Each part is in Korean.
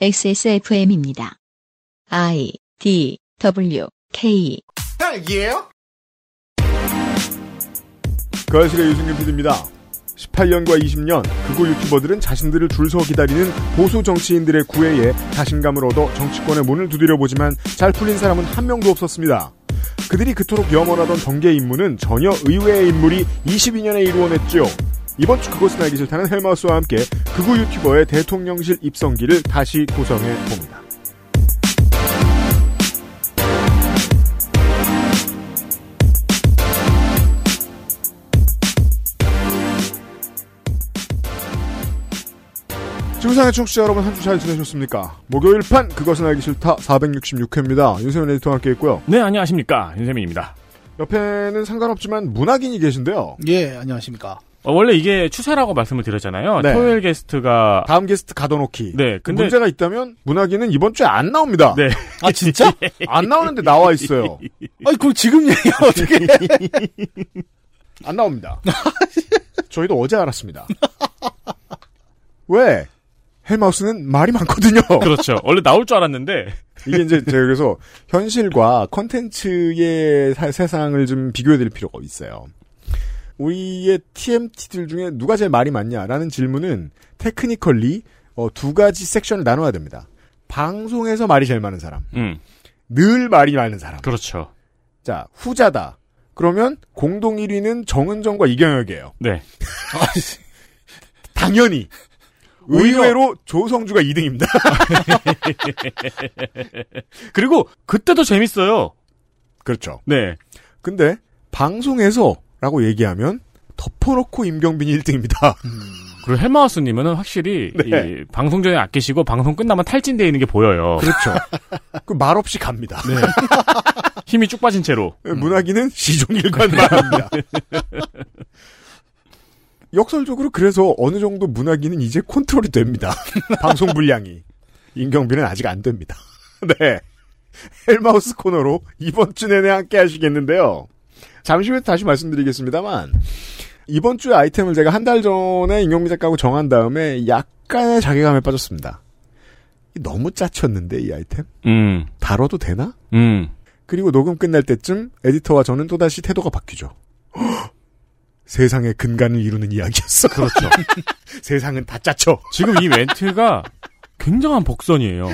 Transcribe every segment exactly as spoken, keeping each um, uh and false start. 엑스에스에프엠입니다. I, D, W, K. 딸기예요? 거실의 유승균 피디입니다. 십팔 년과 이십 년, 극우 유튜버들은 자신들을 줄 서 기다리는 보수 정치인들의 구애에 자신감을 얻어 정치권의 문을 두드려보지만 잘 풀린 사람은 한 명도 없었습니다. 그들이 그토록 염원하던 정계 입문은 전혀 의외의 인물이 이십이 년에 이루어냈죠. 이번 주 그것은 알기 싫다는 헬마우스와 함께 극우 유튜버의 대통령실 입성기를 다시 구성해봅니다. 지구상의 청취자 여러분, 한 주 잘 지내셨습니까? 목요일판 그것은 알기 싫다 사백육십육 회입니다. 윤세민 에디터와 함께 있고요. 네, 안녕하십니까, 윤세민입니다. 옆에는 상관없지만 문학인이 계신데요. 예, 안녕하십니까. 어, 원래 이게 추세라고 말씀을 드렸잖아요. 네. 토요일 게스트가 다음 게스트 가둬놓기. 네, 근데 문제가 있다면 문학인은 이번 주에 안 나옵니다. 네. 아, 진짜? 안 나오는데 나와 있어요. 아니, 그럼 지금 얘기가 어떻게 안 나옵니다. 저희도 어제 알았습니다. 왜? 헬마우스는 말이 많거든요. 그렇죠. 원래 나올 줄 알았는데. 이게 이제 제가 그래서 현실과 콘텐츠의 세상을 좀 비교해드릴 필요가 있어요. 우리의 티엠티들 중에 누가 제일 말이 많냐라는 질문은 테크니컬리 어, 두 가지 섹션을 나눠야 됩니다. 방송에서 말이 제일 많은 사람. 음. 늘 말이 많은 사람. 그렇죠. 자, 후자다. 그러면 공동 일 위는 정은정과 이경혁이에요. 네. 당연히. 의외로 오히려... 조성주가 이 등입니다. 그리고 그때도 재밌어요. 그렇죠. 네. 근데 방송에서라고 얘기하면 덮어놓고 임경빈이 일 등입니다. 음... 그리고 헬마우스님은 확실히 네. 이 방송 전에 아끼시고 방송 끝나면 탈진되어 있는 게 보여요. 그렇죠. 그 말 없이 갑니다. 네. 힘이 쭉 빠진 채로. 문학인은 시종일관 말합니다. 역설적으로 그래서 어느 정도 문학인은 이제 컨트롤이 됩니다. 방송 분량이. 임경빈은 아직 안 됩니다. 네. 헬마우스 코너로 이번 주 내내 함께 하시겠는데요. 잠시 후에 다시 말씀드리겠습니다만, 이번 주의 아이템을 제가 한 달 전에 임경빈 작가하고 정한 다음에 약간의 자괴감에 빠졌습니다. 너무 짜쳤는데, 이 아이템? 음. 다뤄도 되나? 음. 그리고 녹음 끝날 때쯤 에디터와 저는 또다시 태도가 바뀌죠. 세상의 근간을 이루는 이야기였어. 그렇죠. 세상은 다 짜쳐. 지금 이 멘트가 굉장한 복선이에요.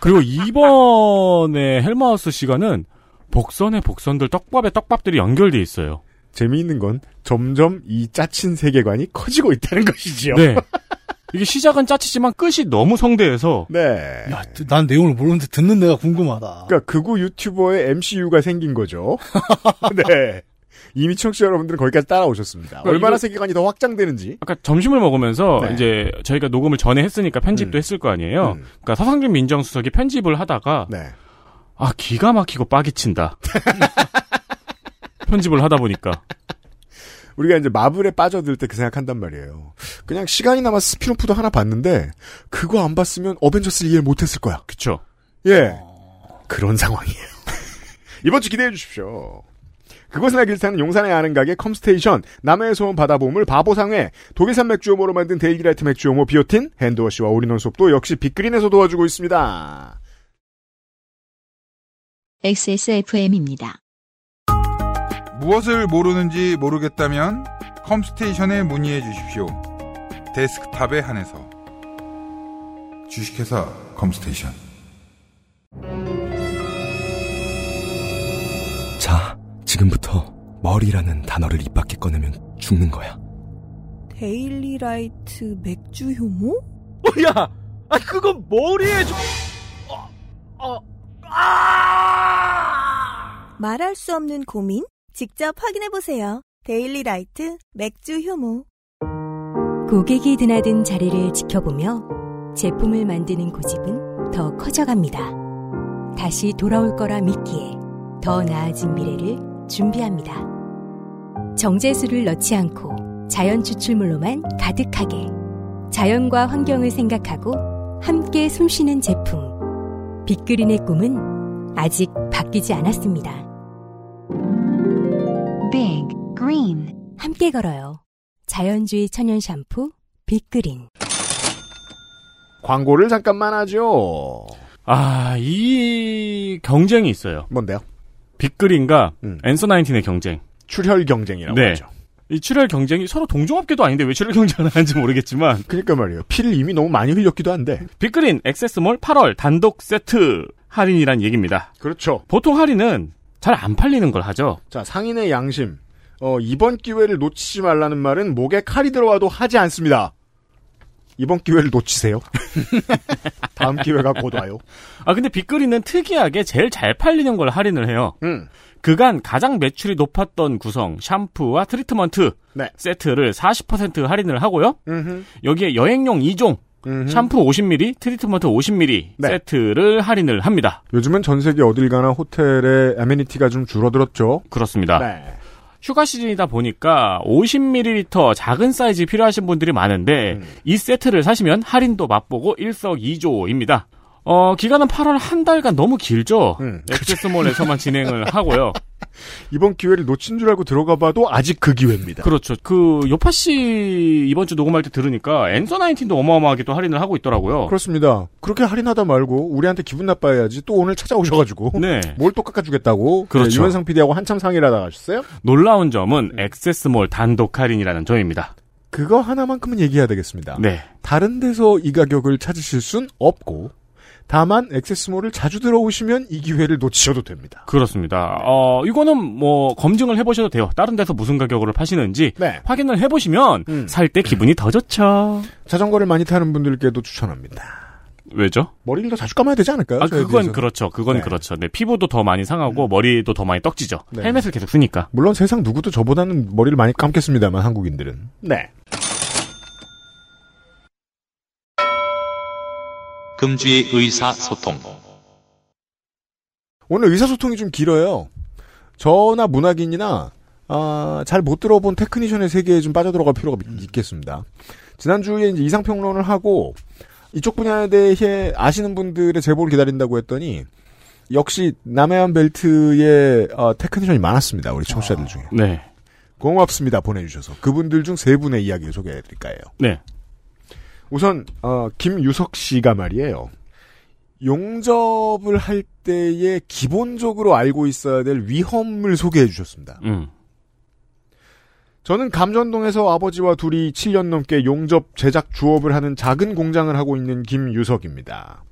그리고 이번에 헬마우스 시간은 복선의 복선들, 떡밥의 떡밥들이 연결돼 있어요. 재미있는 건 점점 이 짜친 세계관이 커지고 있다는 것이지요. 네. 이게 시작은 짜치지만 끝이 너무 성대해서. 네. 야, 난 내용을 모르는데 듣는 내가 궁금하다. 그러니까 극우 유튜버의 엠씨유가 생긴 거죠. 네. 이미 청취자 여러분들은 거기까지 따라오셨습니다. 그러니까 얼마나 이거, 세계관이 더 확장되는지. 아까 점심을 먹으면서 네. 이제 저희가 녹음을 전에 했으니까 편집도 음. 했을 거 아니에요. 음. 그러니까 서상준 민정수석이 편집을 하다가 네. 아, 기가 막히고 빠기친다. 편집을 하다 보니까. 우리가 이제 마블에 빠져들 때 그 생각한단 말이에요. 그냥 시간이 남아서 스피노프도 하나 봤는데 그거 안 봤으면 어벤져스를 이해 못했을 거야. 그렇죠. 예. 어... 그런 상황이에요. 이번 주 기대해 주십시오. 그것은 알기 싫다는 용산의 아는 가게 컴스테이션, 남해의 소원 바다보물 바보상회, 독일산 맥주오모로 만든 데일리라이트 맥주오모 비오틴, 핸드워시와 올인원 수업도 역시 빅그린에서 도와주고 있습니다. 엑스에스에프엠입니다. 무엇을 모르는지 모르겠다면 컴스테이션에 문의해 주십시오. 데스크탑에 한해서. 주식회사 컴스테이션. 자, 지금부터 머리라는 단어를 입 밖에 꺼내면 죽는 거야. 데일리라이트 맥주 효모? 야! 아, 그건 머리에 좀... 어, 어, 아! 말할 수 없는 고민? 직접 확인해보세요. 데일리라이트 맥주 효모. 고객이 드나든 자리를 지켜보며 제품을 만드는 고집은 더 커져갑니다. 다시 돌아올 거라 믿기에 더 나아진 미래를 준비합니다. 정제수를 넣지 않고 자연 추출물로만 가득하게, 자연과 환경을 생각하고 함께 숨쉬는 제품, 빅그린의 꿈은 아직 바뀌지 않았습니다. Big Green. 함께 걸어요. 자연주의 천연 샴푸 빅그린. 광고를 잠깐만 하죠. 아, 이 경쟁이 있어요. 뭔데요? 빅그린과 음. 엔서나인틴의 경쟁. 출혈 경쟁이라고 네. 하죠. 이 출혈 경쟁이 서로 동종업계도 아닌데 왜 출혈 경쟁을 하는지 모르겠지만. 그러니까 말이에요. 피를 이미 너무 많이 흘렸기도 한데. 빅그린 액세스몰 팔월 단독 세트 할인이란 얘기입니다. 그렇죠. 보통 할인은 잘 안 팔리는 걸 하죠. 자, 상인의 양심. 어, 이번 기회를 놓치지 말라는 말은 목에 칼이 들어와도 하지 않습니다. 이번 기회를 놓치세요. 다음 기회가 곧 와요. 아, 근데 빅그린은 특이하게 제일 잘 팔리는 걸 할인을 해요. 음. 그간 가장 매출이 높았던 구성, 샴푸와 트리트먼트 네. 세트를 사십 퍼센트 할인을 하고요. 음흠. 여기에 여행용 이 종, 음흠. 샴푸 오십 밀리리터, 트리트먼트 오십 밀리리터 네. 세트를 할인을 합니다. 요즘은 전 세계 어딜 가나 호텔의 아메니티가 좀 줄어들었죠. 그렇습니다. 네. 휴가 시즌이다 보니까 오십 밀리리터 작은 사이즈 필요하신 분들이 많은데 음. 이 세트를 사시면 할인도 맛보고 일석이조입니다. 어, 기간은 팔월 한 달간 너무 길죠. 음. 액세스몰에서만 진행을 하고요. 이번 기회를 놓친 줄 알고 들어가봐도 아직 그 기회입니다. 그렇죠. 그 요파 씨 이번 주 녹음할 때 들으니까 엔서나인틴도 어마어마하게 또 할인을 하고 있더라고요. 그렇습니다. 그렇게 할인하다 말고 우리한테 기분 나빠야지 또 오늘 찾아오셔가지고 네. 뭘 또 깎아주겠다고 그렇죠. 네, 유현상 피디하고 한참 상의를 하다 가셨어요. 놀라운 점은 액세스몰 단독 할인이라는 점입니다. 그거 하나만큼은 얘기해야 되겠습니다. 네. 다른 데서 이 가격을 찾으실 순 없고 다만 액세스몰을 자주 들어오시면 이 기회를 놓치셔도 됩니다. 그렇습니다. 어, 이거는 뭐 검증을 해보셔도 돼요. 다른 데서 무슨 가격으로 파시는지 네. 확인을 해보시면 음. 살 때 기분이 음. 더 좋죠. 자전거를 많이 타는 분들께도 추천합니다. 왜죠? 머리를 더 자주 감아야 되지 않을까요? 아, 그건 대해서는. 그렇죠. 그건 네. 그렇죠. 네, 피부도 더 많이 상하고 음. 머리도 더 많이 떡지죠. 네. 헬멧을 계속 쓰니까. 물론 세상 누구도 저보다는 머리를 많이 감겠습니다만 한국인들은. 네. 금주의 의사소통. 오늘 의사소통이 좀 길어요. 저나 문학인이나 아, 잘 못 들어본 테크니션의 세계에 좀 빠져들어갈 필요가 있겠습니다. 지난주에 이제 이상평론을 하고 이쪽 분야에 대해 아시는 분들의 제보를 기다린다고 했더니 역시 남해안 벨트에 어, 테크니션이 많았습니다. 우리 청취자들 중에. 아, 네. 고맙습니다. 보내주셔서. 그분들 중 세 분의 이야기를 소개해드릴까요? 네. 우선 어, 김유석 씨가 말이에요. 용접을 할 때에 기본적으로 알고 있어야 될 위험을 소개해 주셨습니다. 음. 저는 감전동에서 아버지와 둘이 칠 년 넘게 용접 제작 주업을 하는 작은 공장을 하고 있는 김유석입니다.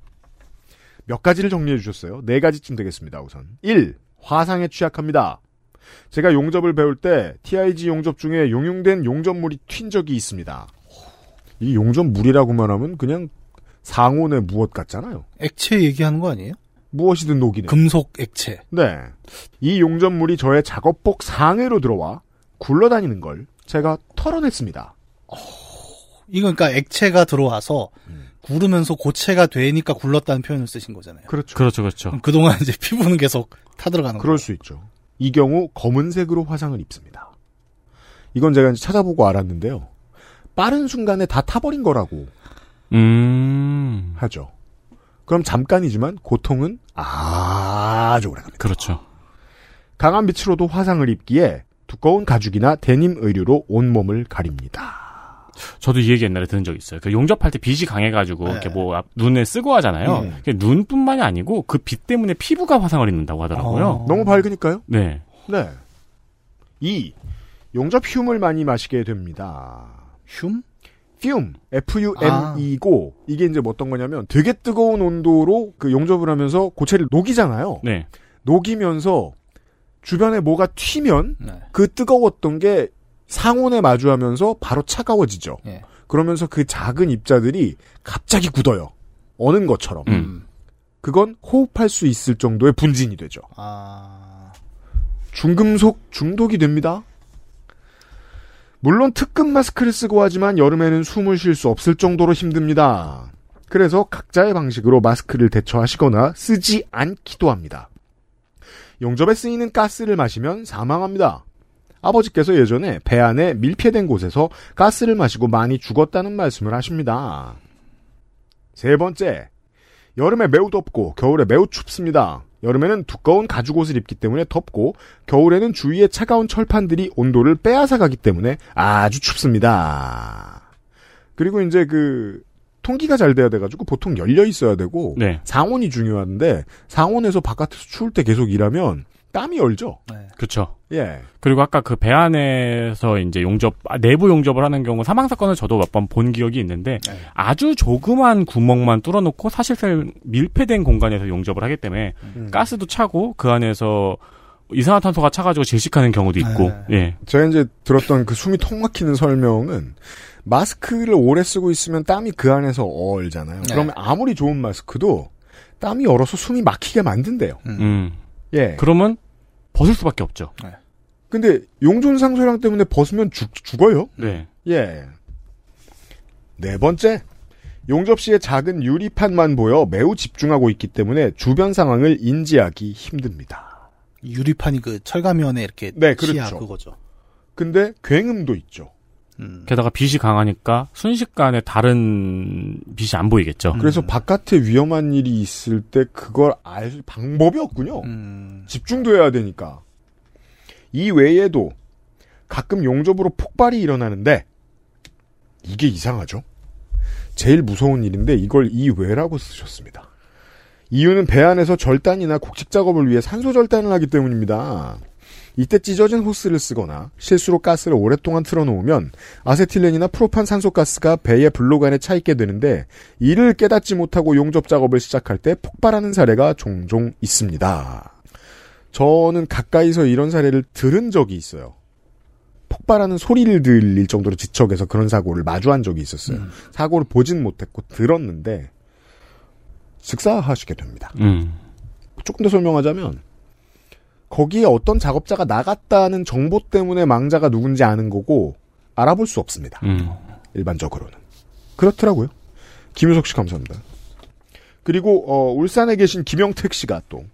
몇 가지를 정리해 주셨어요. 네 가지쯤 되겠습니다. 우선 일. 화상에 취약합니다. 제가 용접을 배울 때 티아이지 용접 중에 용융된 용접물이 튄 적이 있습니다. 이 용접물이라고만 하면 그냥 상온의 무엇 같잖아요. 액체 얘기하는 거 아니에요? 무엇이든 녹이네. 금속 액체. 네. 이 용접물이 저의 작업복 상의로 들어와 굴러다니는 걸 제가 털어냈습니다. 어... 이건 그러니까 액체가 들어와서 음. 구르면서 고체가 되니까 굴렀다는 표현을 쓰신 거잖아요. 그렇죠. 그렇죠. 그렇죠. 그동안 이제 피부는 계속 타들어가는 거예요. 그럴 거예요. 수 있죠. 이 경우 검은색으로 화상을 입습니다. 이건 제가 이제 찾아보고 알았는데요. 빠른 순간에 다 타버린 거라고 음... 하죠. 그럼 잠깐이지만 고통은 아주 오래갑니다. 그렇죠. 강한 빛으로도 화상을 입기에 두꺼운 가죽이나 데님 의류로 온몸을 가립니다. 저도 이 얘기 옛날에 들은 적이 있어요. 그 용접할 때 빛이 강해가지고 네. 이렇게 뭐 눈에 쓰고 하잖아요. 음. 눈뿐만이 아니고 그 빛 때문에 피부가 화상을 입는다고 하더라고요. 어... 너무 밝으니까요. 네. 네. 이. 용접 흉을 많이 마시게 됩니다. 흉? 퓨움, 에프 유 엠이고 아. 이게 이제 뭐 어떤 거냐면 되게 뜨거운 온도로 그 용접을 하면서 고체를 녹이잖아요. 네. 녹이면서 주변에 뭐가 튀면 네. 그 뜨거웠던 게 상온에 마주하면서 바로 차가워지죠. 네. 그러면서 그 작은 입자들이 갑자기 굳어요. 어는 것처럼. 음. 그건 호흡할 수 있을 정도의 분진이 되죠. 아. 중금속 중독이 됩니다. 물론 특급 마스크를 쓰고 하지만 여름에는 숨을 쉴 수 없을 정도로 힘듭니다. 그래서 각자의 방식으로 마스크를 대처하시거나 쓰지 않기도 합니다. 용접에 쓰이는 가스를 마시면 사망합니다. 아버지께서 예전에 배 안에 밀폐된 곳에서 가스를 마시고 많이 죽었다는 말씀을 하십니다. 세 번째, 여름에 매우 덥고 겨울에 매우 춥습니다. 여름에는 두꺼운 가죽옷을 입기 때문에 덥고 겨울에는 주위의 차가운 철판들이 온도를 빼앗아가기 때문에 아주 춥습니다. 그리고 이제 그 통기가 잘 돼야 돼가지고 보통 열려 있어야 되고 네. 상온이 중요한데 상온에서 바깥에서 추울 때 계속 일하면 땀이 얼죠. 네. 그렇죠. 예. 그리고 아까 그 배 안에서 이제 용접 내부 용접을 하는 경우 사망 사건을 저도 몇 번 본 기억이 있는데 네. 아주 조그만 구멍만 뚫어놓고 사실상 밀폐된 공간에서 용접을 하기 때문에 음. 가스도 차고 그 안에서 이산화탄소가 차가지고 질식하는 경우도 있고. 네. 예. 제가 이제 들었던 그 숨이 통 막히는 설명은 마스크를 오래 쓰고 있으면 땀이 그 안에서 얼잖아요. 네. 그러면 아무리 좋은 마스크도 땀이 얼어서 숨이 막히게 만든대요. 음. 음. 예. 그러면 벗을 수밖에 없죠. 네. 근데 용존상소량 때문에 벗으면 죽, 죽어요. 네. 예. 네 번째. 용접 시에 작은 유리판만 보여 매우 집중하고 있기 때문에 주변 상황을 인지하기 힘듭니다. 유리판이 그 철가면에 이렇게 네, 그렇죠. 그거죠. 근데 굉음도 있죠. 음. 게다가 빛이 강하니까 순식간에 다른 빛이 안 보이겠죠. 그래서 음. 바깥에 위험한 일이 있을 때 그걸 알 방법이 없군요. 음. 집중도 해야 되니까. 이 외에도 가끔 용접으로 폭발이 일어나는데 이게 이상하죠. 제일 무서운 일인데 이걸 이외라고 쓰셨습니다. 이유는 배 안에서 절단이나 곡식 작업을 위해 산소 절단을 하기 때문입니다. 이때 찢어진 호스를 쓰거나 실수로 가스를 오랫동안 틀어놓으면 아세틸렌이나 프로판 산소가스가 배의 블록안에 차있게 되는데 이를 깨닫지 못하고 용접 작업을 시작할 때 폭발하는 사례가 종종 있습니다. 저는 가까이서 이런 사례를 들은 적이 있어요. 폭발하는 소리를 들릴 정도로 지척해서 그런 사고를 마주한 적이 있었어요. 음. 사고를 보진 못했고 들었는데 즉사하시게 됩니다. 음. 조금 더 설명하자면 거기에 어떤 작업자가 나갔다는 정보 때문에 망자가 누군지 아는 거고 알아볼 수 없습니다. 음. 일반적으로는. 그렇더라고요. 김유석 씨 감사합니다. 그리고 어, 울산에 계신 김영택 씨가 또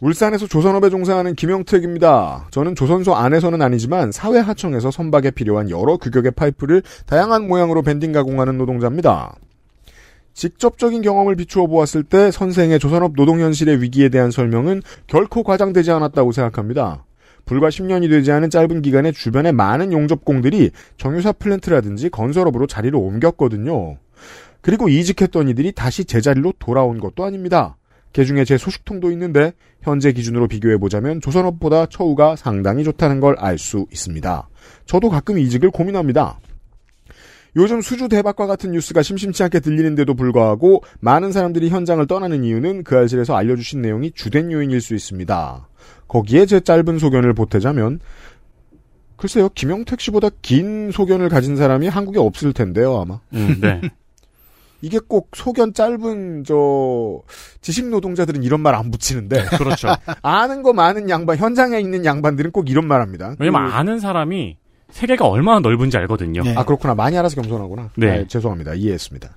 울산에서 조선업에 종사하는 김영택입니다. 저는 조선소 안에서는 아니지만 사회하청에서 선박에 필요한 여러 규격의 파이프를 다양한 모양으로 밴딩 가공하는 노동자입니다. 직접적인 경험을 비추어 보았을 때 선생의 조선업 노동현실의 위기에 대한 설명은 결코 과장되지 않았다고 생각합니다. 불과 십 년이 되지 않은 짧은 기간에 주변의 많은 용접공들이 정유사 플랜트라든지 건설업으로 자리를 옮겼거든요. 그리고 이직했던 이들이 다시 제자리로 돌아온 것도 아닙니다. 그중에 제 소식통도 있는데 현재 기준으로 비교해보자면 조선업보다 처우가 상당히 좋다는 걸 알 수 있습니다. 저도 가끔 이직을 고민합니다. 요즘 수주 대박과 같은 뉴스가 심심치 않게 들리는데도 불구하고 많은 사람들이 현장을 떠나는 이유는 그 알실에서 알려주신 내용이 주된 요인일 수 있습니다. 거기에 제 짧은 소견을 보태자면 글쎄요. 김영택 씨보다 긴 소견을 가진 사람이 한국에 없을 텐데요. 아마. 음, 네. 이게 꼭 소견 짧은 저 지식 노동자들은 이런 말 안 붙이는데 그렇죠. 아는 거 많은 양반, 현장에 있는 양반들은 꼭 이런 말 합니다. 왜냐면 그, 아는 사람이 세계가 얼마나 넓은지 알거든요. 네. 아 그렇구나. 많이 알아서 겸손하구나. 네. 아, 죄송합니다. 이해했습니다.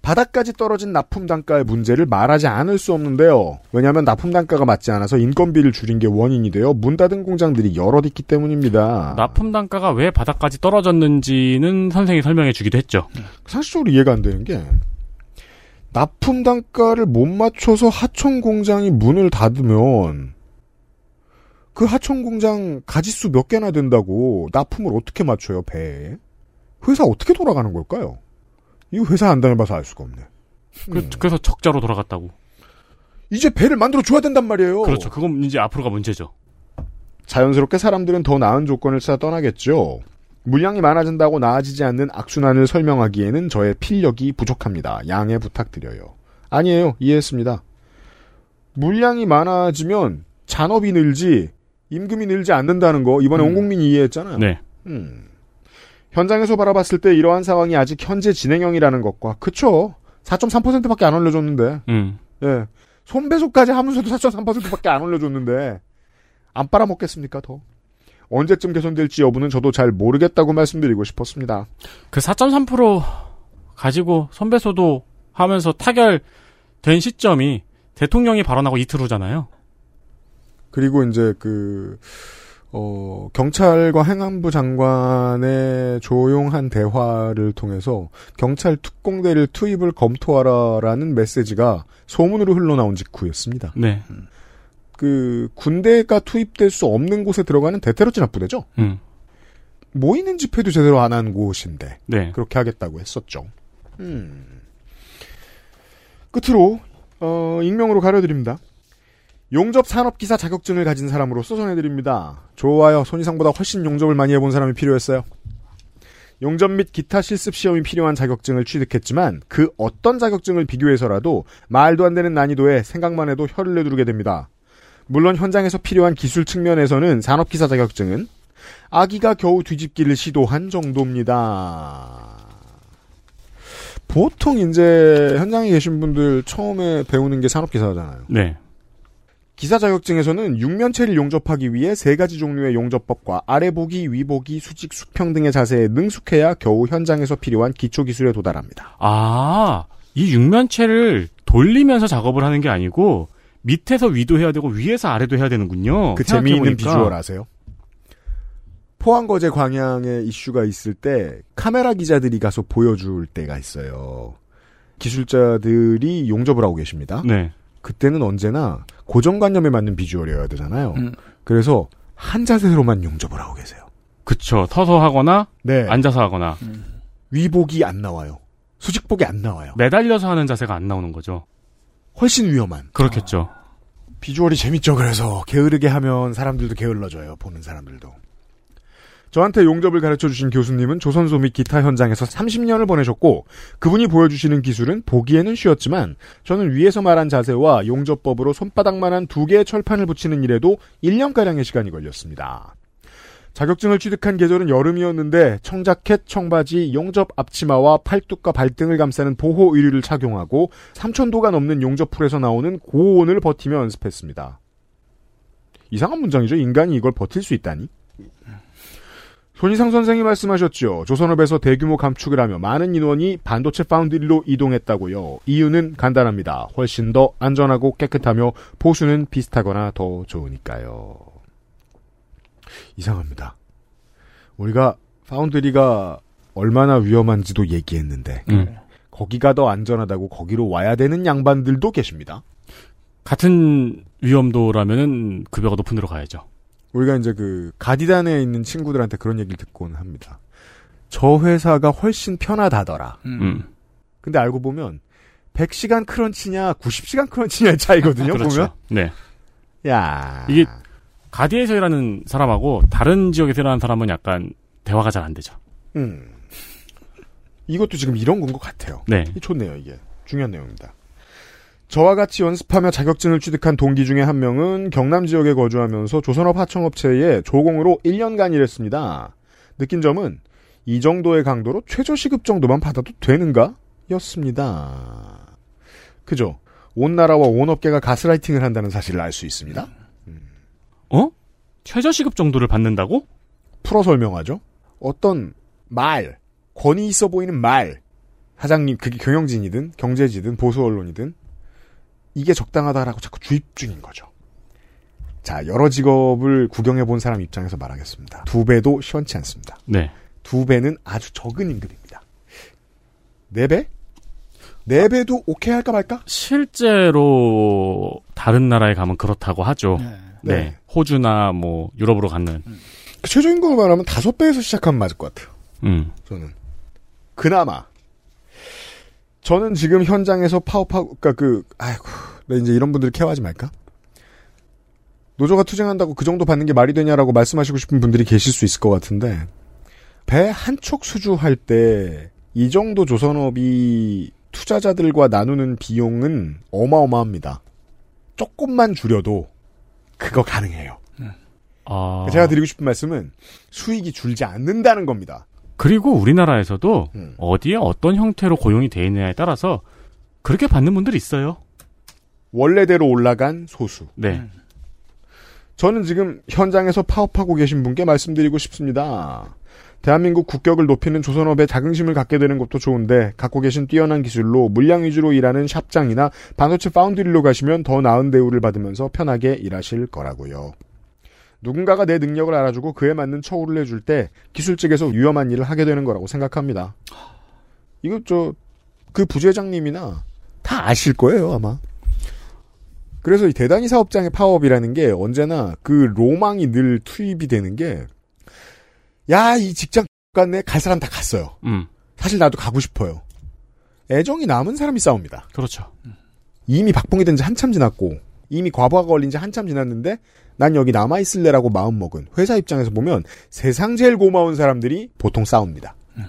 바닥까지 떨어진 납품 단가의 문제를 말하지 않을 수 없는데요. 왜냐하면 납품 단가가 맞지 않아서 인건비를 줄인 게 원인이 되어 문 닫은 공장들이 여러 있기 때문입니다. 납품 단가가 왜 바닥까지 떨어졌는지는 선생님이 설명해 주기도 했죠. 사실적으로 이해가 안 되는 게 납품 단가를 못 맞춰서 하청 공장이 문을 닫으면 그 하청 공장 가짓수 몇 개나 된다고 납품을 어떻게 맞춰요, 배에? 회사 어떻게 돌아가는 걸까요? 이 회사 안 다녀봐서 알 수가 없네. 그, 음. 그래서 적자로 돌아갔다고. 이제 배를 만들어줘야 된단 말이에요. 그렇죠. 그건 이제 앞으로가 문제죠. 자연스럽게 사람들은 더 나은 조건을 찾아 떠나겠죠. 물량이 많아진다고 나아지지 않는 악순환을 설명하기에는 저의 필력이 부족합니다. 양해 부탁드려요. 아니에요. 이해했습니다. 물량이 많아지면 잔업이 늘지 임금이 늘지 않는다는 거 이번에 음. 온 국민이 이해했잖아요. 네. 음. 현장에서 바라봤을 때 이러한 상황이 아직 현재 진행형이라는 것과 그쵸. 사 점 삼 퍼센트밖에 안 올려줬는데 음. 예. 손배소까지 하면서도 사 점 삼 퍼센트밖에 안 올려줬는데 안 빨아먹겠습니까 더. 언제쯤 개선될지 여부는 저도 잘 모르겠다고 말씀드리고 싶었습니다. 그 사 점 삼 퍼센트 가지고 손배소도 하면서 타결된 시점이 대통령이 발언하고 이틀 후잖아요. 그리고 이제 그, 어, 경찰과 행안부 장관의 조용한 대화를 통해서 경찰 특공대를 투입을 검토하라라는 메시지가 소문으로 흘러나온 직후였습니다. 네. 그, 군대가 투입될 수 없는 곳에 들어가는 대테러 진압 부대죠? 음. 모이는 집회도 제대로 안 한 곳인데. 네. 그렇게 하겠다고 했었죠. 음. 끝으로 어, 익명으로 가려드립니다. 용접산업기사 자격증을 가진 사람으로서 전해드립니다. 좋아요. 손이상보다 훨씬 용접을 많이 해본 사람이 필요했어요. 용접 및 기타 실습시험이 필요한 자격증을 취득했지만 그 어떤 자격증을 비교해서라도 말도 안 되는 난이도에 생각만 해도 혀를 내두르게 됩니다. 물론 현장에서 필요한 기술 측면에서는 산업기사 자격증은 아기가 겨우 뒤집기를 시도한 정도입니다. 보통 이제 현장에 계신 분들 처음에 배우는 게 산업기사잖아요. 네. 기사 자격증에서는 육면체를 용접하기 위해 세 가지 종류의 용접법과 아래 보기, 위 보기, 수직, 수평 등의 자세에 능숙해야 겨우 현장에서 필요한 기초 기술에 도달합니다. 아, 이 육면체를 돌리면서 작업을 하는 게 아니고 밑에서 위도 해야 되고 위에서 아래도 해야 되는군요. 그 재미있는 비주얼 아세요? 포항거제 광양에 이슈가 있을 때 카메라 기자들이 가서 보여줄 때가 있어요. 기술자들이 용접을 하고 계십니다. 네. 그때는 언제나 고정관념에 맞는 비주얼이어야 되잖아요. 음. 그래서 한 자세로만 용접을 하고 계세요. 그쵸. 서서 하거나 네. 앉아서 하거나. 음. 위복이 안 나와요. 수직복이 안 나와요. 매달려서 하는 자세가 안 나오는 거죠. 훨씬 위험한. 그렇겠죠. 아. 비주얼이 재밌죠. 그래서 게으르게 하면 사람들도 게을러져요. 보는 사람들도. 저한테 용접을 가르쳐주신 교수님은 조선소 및 기타 현장에서 삼십 년을 보내셨고 그분이 보여주시는 기술은 보기에는 쉬웠지만 저는 위에서 말한 자세와 용접법으로 손바닥만한 두 개의 철판을 붙이는 일에도 일 년가량의 시간이 걸렸습니다. 자격증을 취득한 계절은 여름이었는데 청자켓, 청바지, 용접 앞치마와 팔뚝과 발등을 감싸는 보호 의류를 착용하고 삼천 도가 넘는 용접풀에서 나오는 고온을 버티며 연습했습니다. 이상한 문장이죠. 인간이 이걸 버틸 수 있다니. 손희상 선생이 말씀하셨죠. 조선업에서 대규모 감축을 하며 많은 인원이 반도체 파운드리로 이동했다고요. 이유는 간단합니다. 훨씬 더 안전하고 깨끗하며 보수는 비슷하거나 더 좋으니까요. 이상합니다. 우리가 파운드리가 얼마나 위험한지도 얘기했는데 음. 거기가 더 안전하다고 거기로 와야 되는 양반들도 계십니다. 같은 위험도라면 급여가 높은 데로 가야죠. 우리가 이제 그 가디단에 있는 친구들한테 그런 얘기를 듣곤 합니다. 저 회사가 훨씬 편하다더라. 음. 근데 알고 보면 백 시간 크런치냐 구십 시간 크런치냐의 차이거든요. 그렇죠. 보면. 네. 야. 이게 가디에서 일하는 사람하고 다른 지역에서 일하는 사람은 약간 대화가 잘 안 되죠. 음. 이것도 지금 이런 건 것 같아요. 네. 좋네요. 이게 중요한 내용입니다. 저와 같이 연습하며 자격증을 취득한 동기 중에 한 명은 경남 지역에 거주하면서 조선업 하청업체에 조공으로 일 년간 일했습니다. 느낀 점은 이 정도의 강도로 최저시급 정도만 받아도 되는가? 였습니다. 그죠? 온 나라와 온 업계가 가스라이팅을 한다는 사실을 알 수 있습니다. 음. 어? 최저시급 정도를 받는다고? 풀어 설명하죠. 어떤 말, 권위 있어 보이는 말, 사장님, 그게 경영진이든 경제지든 보수 언론이든 이게 적당하다라고 자꾸 주입 중인 거죠. 자, 여러 직업을 구경해본 사람 입장에서 말하겠습니다. 두 배도 시원치 않습니다. 네. 두 배는 아주 적은 임금입니다. 네 배? 네 배도 오케이 할까 말까? 실제로 다른 나라에 가면 그렇다고 하죠. 네. 네. 네. 호주나 뭐 유럽으로 가는. 음. 그 최저임금을 말하면 다섯 배에서 시작하면 맞을 것 같아요. 음. 저는. 그나마. 저는 지금 현장에서 파업하고, 그니까 그, 아이고, 나 이제 이런 분들 케어하지 말까? 노조가 투쟁한다고 그 정도 받는 게 말이 되냐라고 말씀하시고 싶은 분들이 계실 수 있을 것 같은데, 배 한 척 수주할 때, 이 정도 조선업이 투자자들과 나누는 비용은 어마어마합니다. 조금만 줄여도, 그거 가능해요. 아... 제가 드리고 싶은 말씀은, 수익이 줄지 않는다는 겁니다. 그리고 우리나라에서도 음. 어디에 어떤 형태로 고용이 돼 있느냐에 따라서 그렇게 받는 분들이 있어요. 원래대로 올라간 소수. 네. 음. 저는 지금 현장에서 파업하고 계신 분께 말씀드리고 싶습니다. 대한민국 국격을 높이는 조선업에 자긍심을 갖게 되는 것도 좋은데 갖고 계신 뛰어난 기술로 물량 위주로 일하는 샵장이나 반도체 파운드리로 가시면 더 나은 대우를 받으면서 편하게 일하실 거라고요. 누군가가 내 능력을 알아주고 그에 맞는 처우를 해줄 때 기술 측에서 위험한 일을 하게 되는 거라고 생각합니다. 이거 저 그 부회장님이나 다 아실 거예요 아마. 그래서 이 대단히 사업장의 파업이라는 게 언제나 그 로망이 늘 투입이 되는 게 야 이 직장 X 같네 갈 사람 다 갔어요. 음. 사실 나도 가고 싶어요. 애정이 남은 사람이 싸웁니다. 그렇죠. 이미 박봉이 된 지 한참 지났고 이미 과부하가 걸린 지 한참 지났는데 난 여기 남아있을래라고 마음먹은 회사 입장에서 보면 세상 제일 고마운 사람들이 보통 싸웁니다. 음.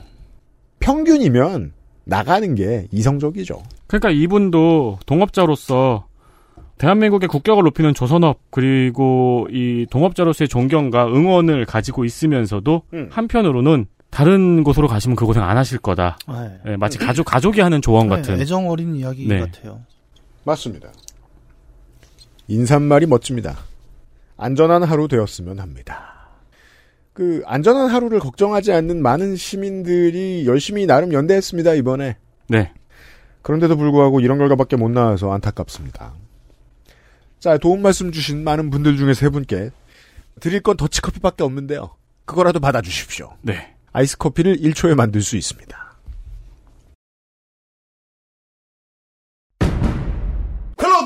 평균이면 나가는 게 이성적이죠. 그러니까 이분도 동업자로서 대한민국의 국격을 높이는 조선업 그리고 이 동업자로서의 존경과 응원을 가지고 있으면서도 음. 한편으로는 다른 곳으로 가시면 그 고생 안 하실 거다. 네. 네, 마치 가족, 가족이 하는 조언 네, 같은. 애정 어린 이야기 네. 같아요. 맞습니다. 인사말이 멋집니다. 안전한 하루 되었으면 합니다. 그 안전한 하루를 걱정하지 않는 많은 시민들이 열심히 나름 연대했습니다. 이번에. 네. 그런데도 불구하고 이런 결과밖에 못 나와서 안타깝습니다. 자, 도움 말씀 주신 많은 분들 중에 세 분께 드릴 건 더치커피밖에 없는데요. 그거라도 받아주십시오. 네. 아이스커피를 일 초에 만들 수 있습니다. 헬로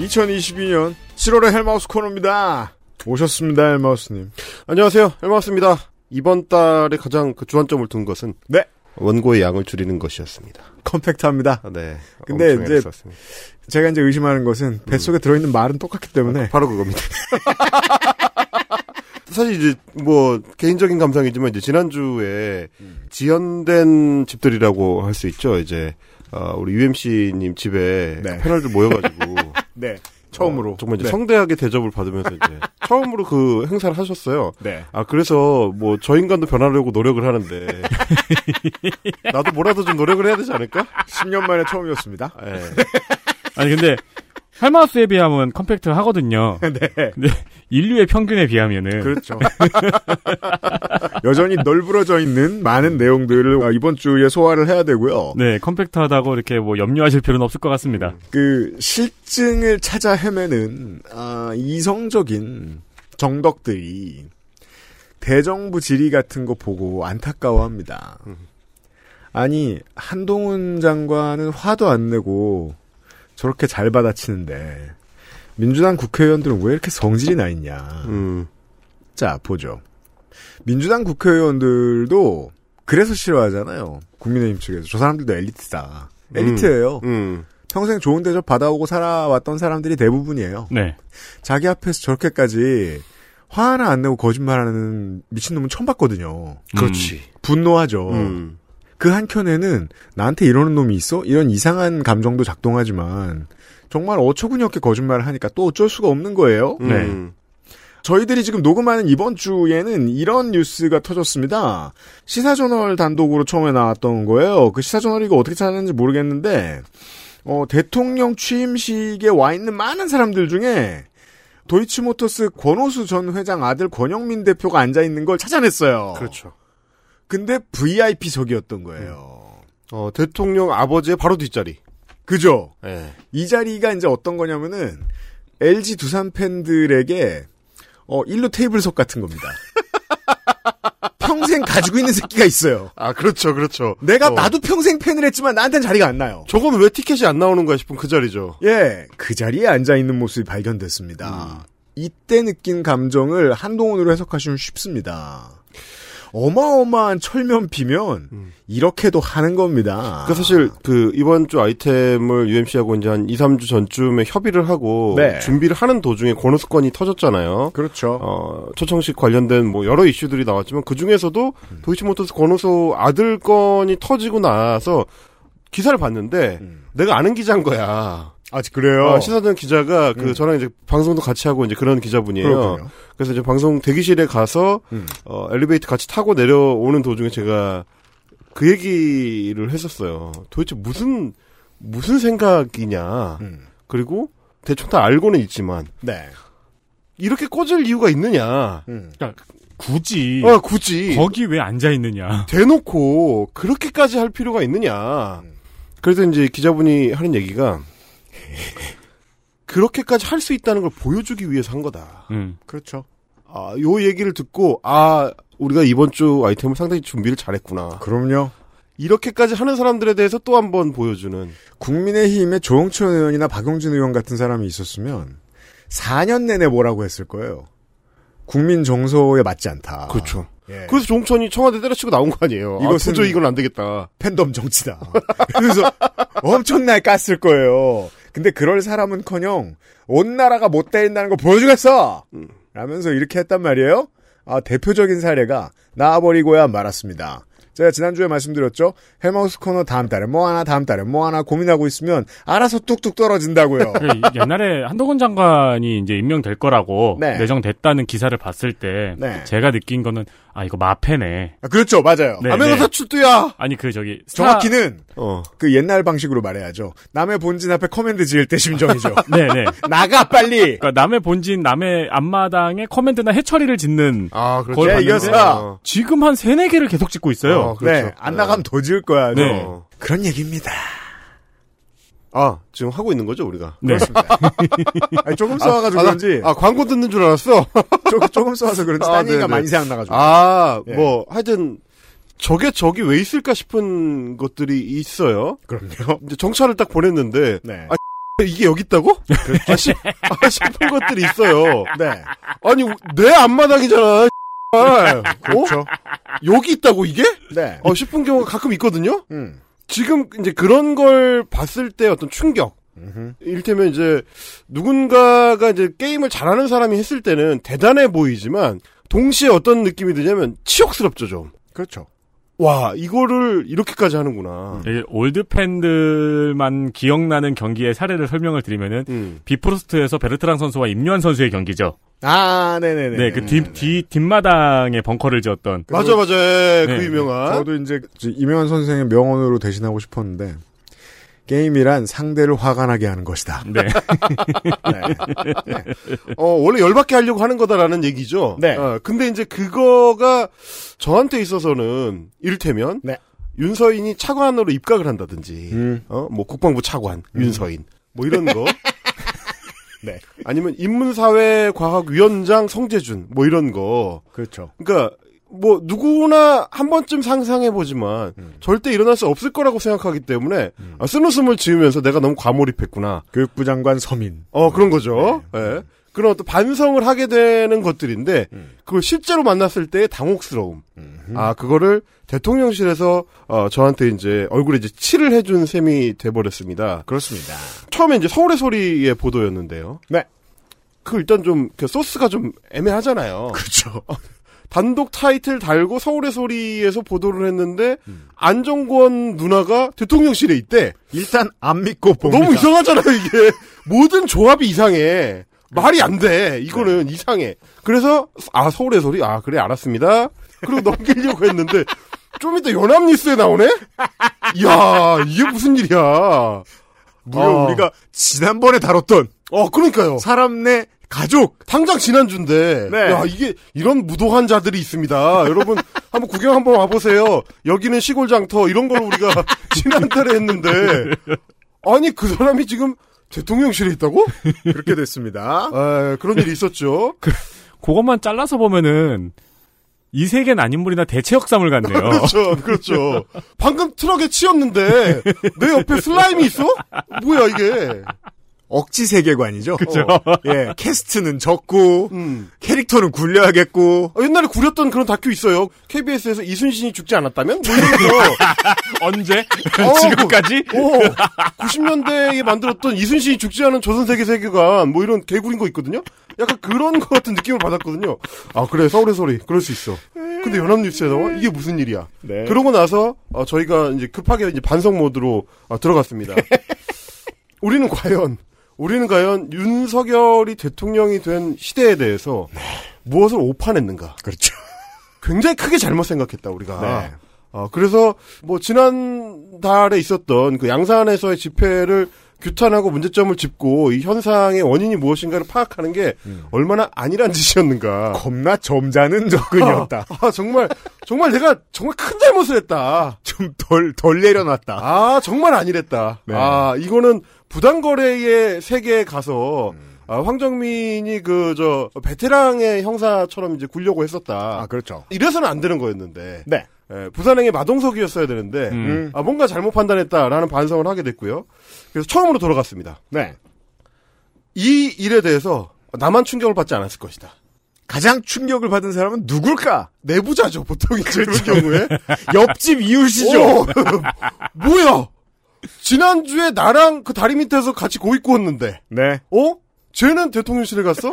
이천이십이 년 칠월의 헬마우스 코너입니다. 오셨습니다, 헬마우스님. 안녕하세요, 헬마우스입니다. 이번 달에 가장 그 주안점을 둔 것은 네 원고의 양을 줄이는 것이었습니다. 컴팩트합니다. 네. 근데 이제 했었습니다. 제가 이제 의심하는 것은 뱃속에 음. 들어있는 말은 똑같기 때문에 아, 바로 그겁니다. 사실 이제 뭐 개인적인 감상이지만 이제 지난주에 음. 지연된 집들이라고 할 수 있죠. 이제 어, 우리 유엠씨님 집에 네. 패널들 모여가지고. 네. 처음으로. 어, 정말 이제 네. 성대하게 대접을 받으면서 이제 처음으로 그 행사를 하셨어요. 네. 아, 그래서 뭐 저 인간도 변하려고 노력을 하는데. 나도 뭐라도 좀 노력을 해야 되지 않을까? 십 년 만에 처음이었습니다. 네. 아니, 근데 헬마우스에 비하면 컴팩트 하거든요. 네. 근데 인류의 평균에 비하면은. 그렇죠. 여전히 널브러져 있는 많은 내용들을 이번 주에 소화를 해야 되고요. 네, 컴팩트하다고 이렇게 뭐 염려하실 필요는 없을 것 같습니다. 그 실증을 찾아 헤매는 아, 이성적인 정덕들이 대정부 질의 같은 거 보고 안타까워합니다. 아니 한동훈 장관은 화도 안 내고 저렇게 잘 받아치는데 민주당 국회의원들은 왜 이렇게 성질이 나 있냐. 음. 자, 보죠. 민주당 국회의원들도 그래서 싫어하잖아요. 국민의힘 측에서. 저 사람들도 엘리트다. 엘리트예요. 음. 음. 평생 좋은 대접 받아오고 살아왔던 사람들이 대부분이에요. 네. 자기 앞에서 저렇게까지 화 하나 안 내고 거짓말하는 미친놈은 처음 봤거든요. 그렇지. 음. 분노하죠. 음. 그 한켠에는 나한테 이러는 놈이 있어? 이런 이상한 감정도 작동하지만 정말 어처구니 없게 거짓말을 하니까 또 어쩔 수가 없는 거예요. 네. 음. 저희들이 지금 녹음하는 이번 주에는 이런 뉴스가 터졌습니다. 시사저널 단독으로 처음에 나왔던 거예요. 그 시사저널이 이거 어떻게 찾았는지 모르겠는데 어, 대통령 취임식에 와 있는 많은 사람들 중에 도이치모터스 권오수 전 회장 아들 권영민 대표가 앉아있는 걸 찾아냈어요. 그렇죠. 근데 브이아이피석이었던 거예요. 음. 어, 대통령 아버지의 바로 뒷자리. 그죠? 네. 이 자리가 이제 어떤 거냐면은 엘지 두산 팬들에게 어, 일루 테이블석 같은 겁니다. 평생 가지고 있는 새끼가 있어요. 아, 그렇죠, 그렇죠. 내가 어. 나도 평생 팬을 했지만 나한테는 자리가 안 나요. 저건 왜 티켓이 안 나오는 거야 싶은 그 자리죠. 예, 그 자리에 앉아있는 모습이 발견됐습니다. 음. 이때 느낀 감정을 한동훈으로 해석하시면 쉽습니다. 어마어마한 철면 피면 음. 이렇게도 하는 겁니다. 그 사실 그 이번 주 아이템을 유엠씨하고 이제 한 이, 삼 주 전쯤에 협의를 하고 네. 준비를 하는 도중에 권오수권이 터졌잖아요. 그렇죠. 어, 초청식 관련된 뭐 여러 이슈들이 나왔지만 그 중에서도 음. 도이치모터스 권오수 아들 건이 터지고 나서 기사를 봤는데 음. 내가 아는 기자인 거야. 아, 그래요? 어, 시사전 기자가, 그, 음. 저랑 이제 방송도 같이 하고 이제 그런 기자분이에요. 그렇군요. 그래서 이제 방송 대기실에 가서, 음. 어, 엘리베이터 같이 타고 내려오는 도중에 제가 그 얘기를 했었어요. 도대체 무슨, 무슨 생각이냐. 음. 그리고 대충 다 알고는 있지만. 네. 이렇게 꽂을 이유가 있느냐. 음. 그러니까 굳이. 어, 굳이. 거기 왜 앉아있느냐. 대놓고 그렇게까지 할 필요가 있느냐. 음. 그래서 이제 기자분이 하는 얘기가, 그렇게까지 할 수 있다는 걸 보여주기 위해서 한 거다. 음. 그렇죠. 아, 요 얘기를 듣고 아 우리가 이번 주 아이템을 상당히 준비를 잘했구나. 그럼요. 이렇게까지 하는 사람들에 대해서 또 한 번 보여주는. 국민의힘의 조홍천 의원이나 박용진 의원 같은 사람이 있었으면 사 년 내내 뭐라고 했을 거예요. 국민 정서에 맞지 않다. 그렇죠. 예. 그래서 조홍천이 청와대 때려치고 나온 거 아니에요. 이것은 아, 도저히 이건 안 되겠다. 팬덤 정치다. 그래서 엄청나게 깠을 거예요. 근데 그럴 사람은커녕 온 나라가 못 때린다는 거 보여주겠어! 음. 라면서 이렇게 했단 말이에요. 아, 대표적인 사례가 나와버리고야 말았습니다. 제가 지난주에 말씀드렸죠. 헬마우스 코너 다음 달에 뭐 하나 다음 달에 뭐 하나 고민하고 있으면 알아서 뚝뚝 떨어진다고요. 옛날에 한동훈 장관이 이제 임명될 거라고 네. 내정됐다는 기사를 봤을 때 네. 제가 느낀 거는 아 이거 마패네. 아, 그렇죠. 맞아요. 네, 아메리카 네. 출두야. 아니 그 저기 스타... 정확히는 어. 그 옛날 방식으로 말해야죠. 남의 본진 앞에 커맨드 지을 때 심정이죠. 네네. 나가 빨리. 그러니까 남의 본진 남의 앞마당에 커맨드나 해처리를 짓는 아, 그렇죠. 걸 봤는데 어. 지금 한 세네 개를 계속 짓고 있어요. 어, 그렇죠. 네, 안 나가면 네. 더 지을 거야. 네. 어. 그런 얘기입니다. 아, 지금 하고 있는 거죠, 우리가? 네. 그렇습니다. 아니, 조금 써와가지고 아, 그런지. 아, 광고 듣는 줄 알았어? 조금, 조금 써와서 그런지. 딴 아, 얘기가 많이 생각나가지고. 아, 네. 뭐, 하여튼, 저게 저기 왜 있을까 싶은 것들이 있어요. 그럼요. 이제 정찰을 딱 보냈는데. 네. 아, 이게 여기 있다고? 그렇죠. 아, 씨, 아, 싶은 것들이 있어요. 네. 아니, 내 앞마당이잖아. 아, 그렇죠. 어? 여기 있다고 이게? 네. 어, 싶은 경우가 가끔 있거든요. 음. 지금 이제 그런 걸 봤을 때 어떤 충격. 음흠. 이를테면 이제 누군가가 이제 게임을 잘하는 사람이 했을 때는 대단해 보이지만 동시에 어떤 느낌이 드냐면 치욕스럽죠 좀. 그렇죠. 와 이거를 이렇게까지 하는구나. 음. 올드 팬들만 기억나는 경기의 사례를 설명을 드리면은 음. 비프로스트에서 베르트랑 선수와 임요한 선수의 경기죠. 아, 네네네. 네, 그 뒤, 뒤, 뒷마당에 벙커를 지었던. 맞아, 맞아. 네. 그 유명한. 저도 이제, 임영환 선생의 명언으로 대신하고 싶었는데, 게임이란 상대를 화가 나게 하는 것이다. 네. 네. 네. 어, 원래 열받게 하려고 하는 거다라는 얘기죠. 네. 어, 근데 이제 그거가 저한테 있어서는, 이를테면, 네. 윤서인이 차관으로 입각을 한다든지, 음. 어, 뭐 국방부 차관, 음. 윤서인, 뭐 이런 거. 네. 아니면 인문사회과학위원장 성재준 뭐 이런 거. 그렇죠. 그러니까 뭐 누구나 한 번쯤 상상해 보지만 음. 절대 일어날 수 없을 거라고 생각하기 때문에 음. 아, 쓴웃음을 지으면서 내가 너무 과몰입했구나. 교육부 장관 서민. 어 그런 거죠. 예. 네. 네. 네. 그런 어떤 반성을 하게 되는 것들인데 음. 그걸 실제로 만났을 때의 당혹스러움. 음흠. 아 그거를 대통령실에서 어, 저한테 이제 얼굴에 이제 칠을 해준 셈이 돼버렸습니다. 그렇습니다. 처음에 이제 서울의 소리의 보도였는데요. 네. 그 일단 좀 그 소스가 좀 애매하잖아요. 그렇죠. 단독 타이틀 달고 서울의 소리에서 보도를 했는데 음. 안정권 누나가 대통령실에 있대. 일단 안 믿고 봅니다. 너무 이상하잖아요 이게. 모든 조합이 이상해. 말이 안 돼. 이거는 네. 이상해. 그래서 아 서울의 소리 아 그래 알았습니다. 그리고 넘기려고 했는데 좀 이따 연합뉴스에 나오네? 이야 이게 무슨 일이야. 무려 아. 우리가 지난번에 다뤘던 어 아, 그러니까요. 사람 내 가족 당장 지난주인데 네. 야 이게 이런 무도한 자들이 있습니다. 여러분 한번 구경 한번 와보세요. 여기는 시골장터 이런 걸 우리가 지난달에 했는데 아니 그 사람이 지금 대통령실에 있다고? 그렇게 됐습니다. 아, 그런 일이 있었죠. 그, 그것만 잘라서 보면은 이 세계는 아닌 물이나 대체 역삼을 갔네요. 그렇죠, 그렇죠. 방금 트럭에 치였는데 내 옆에 슬라임이 있어? 뭐야 이게? 억지 세계관이죠. 그렇죠. 어. 예, 캐스트는 적고 음. 캐릭터는 굴려야겠고 어, 옛날에 굴렸던 그런 다큐 있어요. 케이비에스에서 이순신이 죽지 않았다면? 뭐 이런 거. 언제? 어, 지금까지? 어, 구십 년대에 만들었던 이순신이 죽지 않은 조선세계 세계관 뭐 이런 개구린 거 있거든요. 약간 그런 거 같은 느낌을 받았거든요. 아 그래 서울의 소리 그럴 수 있어. 근데 연합뉴스에 나와 이게 무슨 일이야? 네. 그러고 나서 어, 저희가 이제 급하게 이제 반성 모드로 어, 들어갔습니다. 우리는 과연 우리는 과연 윤석열이 대통령이 된 시대에 대해서 네. 무엇을 오판했는가? 그렇죠. 굉장히 크게 잘못 생각했다 우리가. 네. 어, 그래서 뭐 지난달에 있었던 그 양산에서의 집회를 규탄하고 문제점을 짚고 이 현상의 원인이 무엇인가를 파악하는 게 음. 얼마나 안일한 짓이었는가. 겁나 점잖은 접근이었다. 아, 아, 정말 정말 내가 정말 큰 잘못을 했다. 좀 덜 덜 내려놨다. 아 정말 안일했다. 네. 아 이거는 부당거래의 세계에 가서 음. 아, 황정민이 그 저 베테랑의 형사처럼 이제 굴려고 했었다. 아 그렇죠. 이래서는 안 되는 거였는데. 네. 예, 부산행의 마동석이었어야 되는데 음. 아, 뭔가 잘못 판단했다라는 반성을 하게 됐고요. 그래서 처음으로 돌아갔습니다. 네. 이 일에 대해서 나만 충격을 받지 않았을 것이다. 가장 충격을 받은 사람은 누굴까? 내부자죠, 보통이 그런 경우에. 옆집 이웃이죠. 뭐야? 지난주에 나랑 그 다리 밑에서 같이 고기 구웠는데. 네. 어? 쟤는 대통령실에 갔어?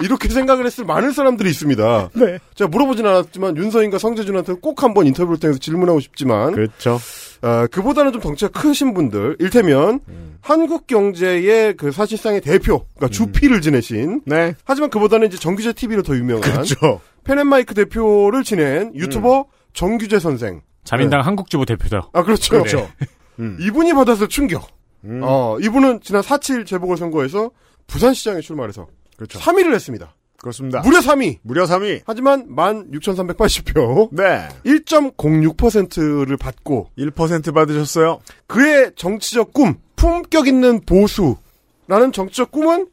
이렇게 생각을 했을 많은 사람들이 있습니다. 네. 제가 물어보진 않았지만 윤서인과 성재준한테 꼭 한번 인터뷰를 통해서 질문하고 싶지만. 그렇죠. 어, 그보다는 좀 덩치가 크신 분들, 일테면 음. 한국 경제의 그 사실상의 대표, 그러니까 주피를 지내신. 네. 하지만 그보다는 이제 정규재 티비로 더 유명한. 그렇죠. 펜앤마이크 대표를 지낸 유튜버 음. 정규재 선생. 자민당 네. 한국주부 대표죠. 아 그렇죠. 그렇죠. 네. 음. 이분이 받았을 충격. 음. 어, 이분은 지난 사칠 재보궐선거에서 부산시장에 출마해서. 그렇죠. 삼 위를 했습니다. 그렇습니다. 무려 삼 위. 무려 삼 위. 하지만 만 육천삼백팔십 표. 네. 일 점 공육 퍼센트를 받고. 일 퍼센트 받으셨어요. 그의 정치적 꿈, 품격 있는 보수라는 정치적 꿈은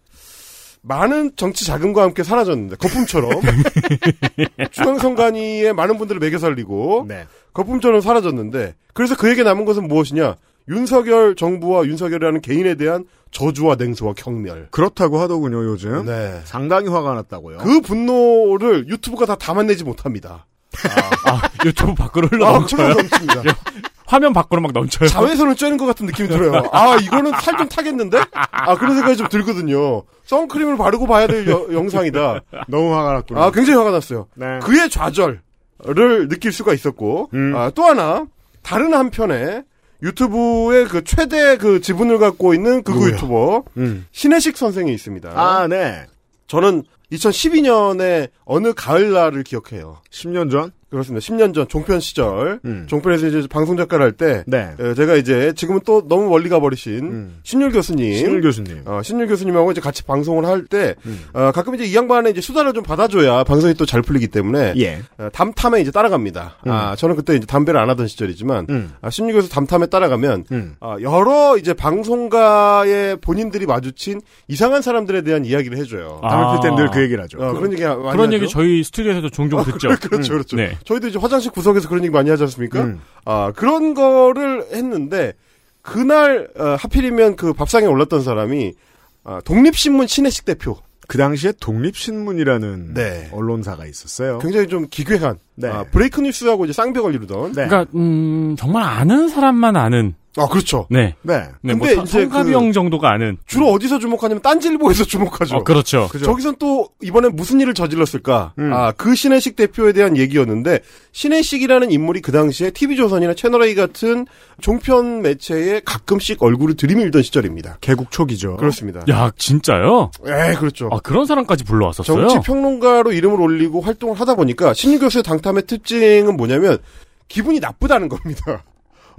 많은 정치 자금과 함께 사라졌는데, 거품처럼. 중앙선관위에 많은 분들을 매겨 살리고. 네. 거품처럼 사라졌는데, 그래서 그에게 남은 것은 무엇이냐? 윤석열 정부와 윤석열이라는 개인에 대한 저주와 냉소와 경멸. 그렇다고 하더군요, 요즘. 네. 상당히 화가 났다고요. 그 분노를 유튜브가 다 담아내지 못합니다. 아, 아 유튜브 밖으로 흘러넘쳐요? 아, 넘칩니다. 화면 밖으로 막 넘쳐요. 자외선을 쬐는 것 같은 느낌이 들어요. 아, 이거는 살 좀 타겠는데? 아, 그런 생각이 좀 들거든요. 선크림을 바르고 봐야 될 여, 영상이다. 너무 화가 났군요. 아, 굉장히 화가 났어요. 네. 그의 좌절을 느낄 수가 있었고, 음. 아, 또 하나, 다른 한편에, 유튜브의 그 최대 그 지분을 갖고 있는 그구 뭐야? 유튜버 음. 신혜식 선생이 있습니다. 아, 네. 저는 이천십이 년에 어느 가을날을 기억해요. 십 년 전? 그렇습니다. 십 년 전 종편 시절 음. 종편에서 이제 방송 작가를 할 때 네. 제가 이제 지금은 또 너무 멀리 가버리신 음. 신율 교수님, 신율 교수님, 어, 신율 교수님하고 이제 같이 방송을 할 때 음. 어, 가끔 이제 이 양반의 이제 수다를 좀 받아줘야 방송이 또 잘 풀리기 때문에 예. 어, 담탐에 이제 따라갑니다. 음. 아 저는 그때 이제 담배를 안 하던 시절이지만 음. 아, 신율 교수 담탐에 따라가면 음. 어, 여러 이제 방송가의 본인들이 마주친 이상한 사람들에 대한 이야기를 해줘요. 담배 아. 필 땐 늘 그 얘기를 하죠. 어, 그런 얘기 많이 그런 하죠? 얘기 저희 스튜디오에서도 종종 어, 듣죠. 그렇죠, 음. 그렇죠. 네. 저희도 이제 화장실 구석에서 그런 얘기 많이 하지 않습니까? 음. 아, 그런 거를 했는데, 그날, 어, 하필이면 그 밥상에 올랐던 사람이, 아, 독립신문 신혜식 대표. 그 당시에 독립신문이라는 네. 언론사가 있었어요. 굉장히 좀 기괴한, 네. 아, 브레이크뉴스하고 이제 쌍벽을 이루던. 네. 그러니까, 음, 정말 아는 사람만 아는. 아, 그렇죠. 네. 네. 네. 근데 뭐 이제 성가병 그 정도가 아는. 주로 어디서 주목하냐면 딴지일보에서 주목하죠. 어, 그렇죠. 그죠. 저기선 또 이번엔 무슨 일을 저질렀을까? 음. 아, 그 신혜식 대표에 대한 얘기였는데 신혜식이라는 인물이 그 당시에 티비조선이나 채널A 같은 종편 매체에 가끔씩 얼굴을 들이밀던 시절입니다. 개국 초기죠. 그렇습니다. 야, 진짜요? 예, 그렇죠. 아, 그런 사람까지 불러왔었어요? 정치 평론가로 이름을 올리고 활동을 하다 보니까 신유 교수의 당탐의 특징은 뭐냐면 기분이 나쁘다는 겁니다.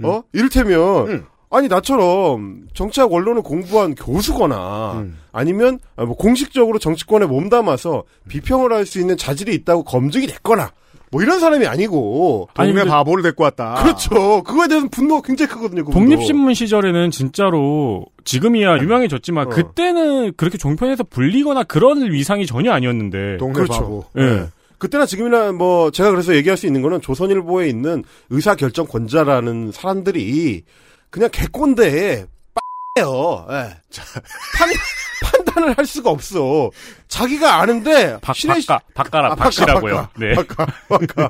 어? 이를테면, 음. 아니, 나처럼 정치학 원론을 공부한 교수거나, 음. 아니면, 뭐, 공식적으로 정치권에 몸담아서 비평을 할 수 있는 자질이 있다고 검증이 됐거나, 뭐, 이런 사람이 아니고. 동네 바보를 데리고 왔다. 그렇죠. 그거에 대해서 분노가 굉장히 크거든요. 그분도. 독립신문 시절에는 진짜로, 지금이야 유명해졌지만, 어. 그때는 그렇게 종편에서 불리거나 그런 위상이 전혀 아니었는데. 동네 그렇죠. 바보. 예. 네. 그때나 지금이나 뭐 제가 그래서 얘기할 수 있는 거는 조선일보에 있는 의사결정권자라는 사람들이 그냥 개꼰대에 빠예요. 네. 판단을 할 수가 없어. 자기가 아는데 박, 신혜식... 박가라, 박씨라고요. 네. 박가, 박가.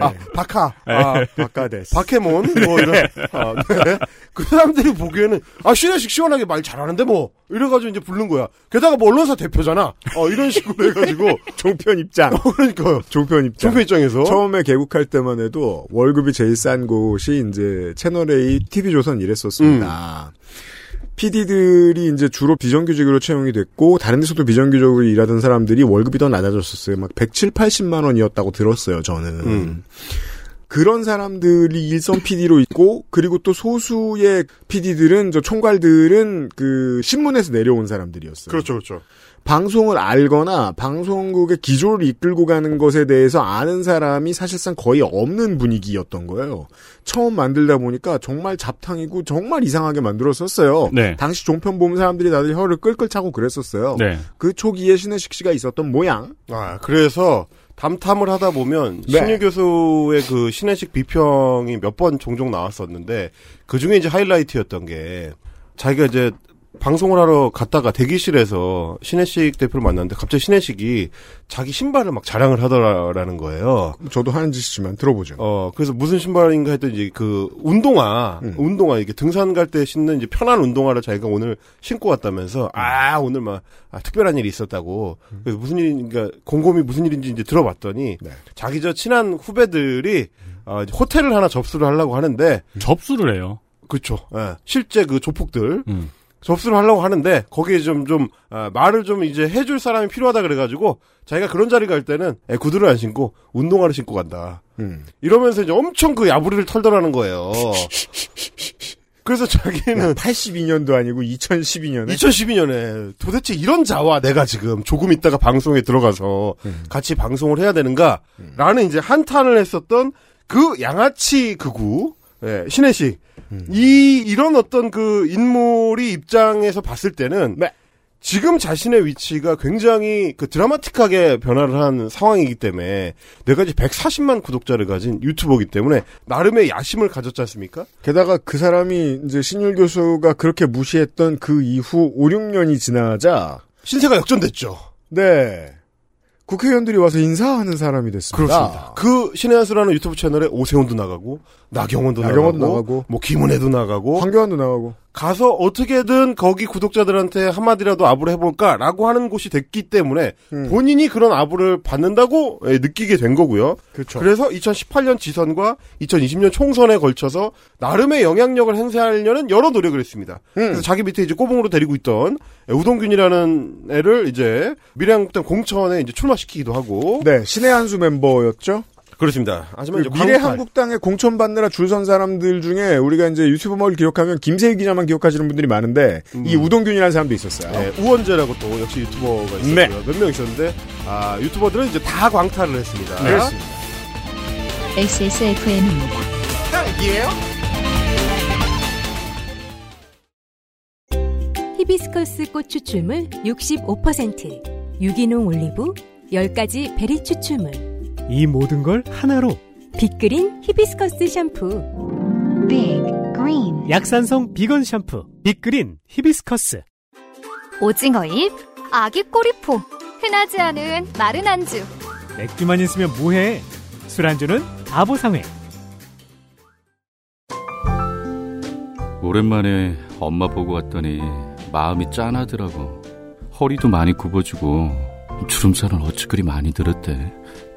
아, 박하. 아, 박가데스. 박해몬, 뭐 이런. 아, 네. 그 사람들이 보기에는 아, 신혜식 시원하게 말 잘하는데 뭐. 이래가지고 이제 부른 거야. 게다가 뭐 언론사 대표잖아. 어, 이런 식으로 해가지고. 종편 입장. 어, 그러니까요. 종편 입장. 종편 입장에서. 처음에 개국할 때만 해도 월급이 제일 싼 곳이 이제 채널A, 티비조선 이랬었습니다. 음. 피디들이 이제 주로 비정규직으로 채용이 됐고 다른 데서도 비정규적으로 일하던 사람들이 월급이 더 낮아졌었어요. 막 백칠십팔십만 원이었다고 들었어요. 저는. 음. 그런 사람들이 일선 피디로 있고, 그리고 또 소수의 피디들은, 저 총괄들은 그 신문에서 내려온 사람들이었어요. 그렇죠, 그렇죠. 방송을 알거나 방송국의 기조를 이끌고 가는 것에 대해서 아는 사람이 사실상 거의 없는 분위기였던 거예요. 처음 만들다 보니까 정말 잡탕이고 정말 이상하게 만들었었어요. 네. 당시 종편 보면 사람들이 다들 혀를 끌끌 차고 그랬었어요. 네. 그 초기에 신혜식 씨가 있었던 모양. 아, 그래서 담탐을 하다 보면 네. 신유 교수의 그 신혜식 비평이 몇 번 종종 나왔었는데, 그중에 이제 하이라이트였던 게, 자기가 이제 방송을 하러 갔다가 대기실에서 신혜식 대표를 만났는데 갑자기 신혜식이 자기 신발을 막 자랑을 하더라는 거예요. 저도 하는 짓이지만 들어보죠. 어, 그래서 무슨 신발인가 했더니 이제 그 운동화, 음. 운동화, 이게 등산 갈 때 신는 이제 편한 운동화를 자기가 오늘 신고 왔다면서, 아, 오늘 막, 아, 특별한 일이 있었다고. 음. 그래서 무슨 일인가, 곰곰이 무슨 일인지 이제 들어봤더니, 네. 자기 저 친한 후배들이, 어, 이제 호텔을 하나 접수를 하려고 하는데. 음. 접수를 해요. 그쵸. 예. 실제 그 조폭들. 음. 접수를 하려고 하는데, 거기에 좀, 좀, 아, 말을 좀 이제 해줄 사람이 필요하다 그래가지고, 자기가 그런 자리 갈 때는, 에, 구두를 안 신고, 운동화를 신고 간다. 음. 이러면서 이제 엄청 그 야부리를 털더라는 거예요. 그래서 자기는. 야, 팔십이 년도 아니고 이천십이 년에? 이천십이 년에. 도대체 이런 자와 내가 지금 조금 있다가 방송에 들어가서, 음. 같이 방송을 해야 되는가? 음. 라는 이제 한탄을 했었던 그 양아치 극우, 예, 신혜식. 이, 이런 어떤 그 인물이 입장에서 봤을 때는 네. 지금 자신의 위치가 굉장히 그 드라마틱하게 변화를 한 상황이기 때문에, 내가 이제 백사십만 구독자를 가진 유튜버이기 때문에 나름의 야심을 가졌지 않습니까? 게다가 그 사람이 이제 신율 교수가 그렇게 무시했던 그 이후 오, 육 년이 지나자 신세가 역전됐죠. 네. 국회의원들이 와서 인사하는 사람이 됐습니다. 그렇습니다. 그 신의 한 수라는 유튜브 채널에 오세훈도 나가고, 나경원도, 나경원도 나가고, 나가고, 뭐 김은혜도 나가고, 황교안도 나가고, 가서 어떻게든 거기 구독자들한테 한마디라도 아부를 해볼까라고 하는 곳이 됐기 때문에 음. 본인이 그런 아부를 받는다고 느끼게 된 거고요. 그렇죠. 그래서 이천십팔 년 지선과 이천이십 년 총선에 걸쳐서 나름의 영향력을 행사하려는 여러 노력을 했습니다. 음. 그래서 자기 밑에 이제 꼬봉으로 데리고 있던 우동균이라는 애를 이제 미래한국당 공천에 이제 출마시키기도 하고. 네, 신의 한수 멤버였죠. 그렇습니다. 하지만 그 미래한국당에 공천받느라 줄선 사람들 중에 우리가 이제 유튜버를 기억하면 김세희 기자만 기억하시는 분들이 많은데 음. 이 우동균이라는 사람도 있었어요. 네, 우원재라고 또 역시 유튜버가 있었고요. 네. 몇 명 있었는데 아, 유튜버들은 이제 다 광탈을 했습니다. 네. 그렇습니다. 엑스에스에프엠입니다. 딱이에요? 히비스커스 꽃 추출물 육십오 퍼센트, 유기농 올리브, 열 가지 베리 추출물, 이 모든 걸 하나로 빅그린 히비스커스 샴푸, 빅그린 약산성 비건 샴푸 빅그린 히비스커스, 오징어잎, 아기 꼬리포, 흔하지 않은 마른 안주, 맥주만 있으면 뭐해, 술안주는 가보상회. 오랜만에 엄마 보고 왔더니 마음이 짠하더라고. 허리도 많이 굽어지고 주름살은 어찌 그리 많이 들었대.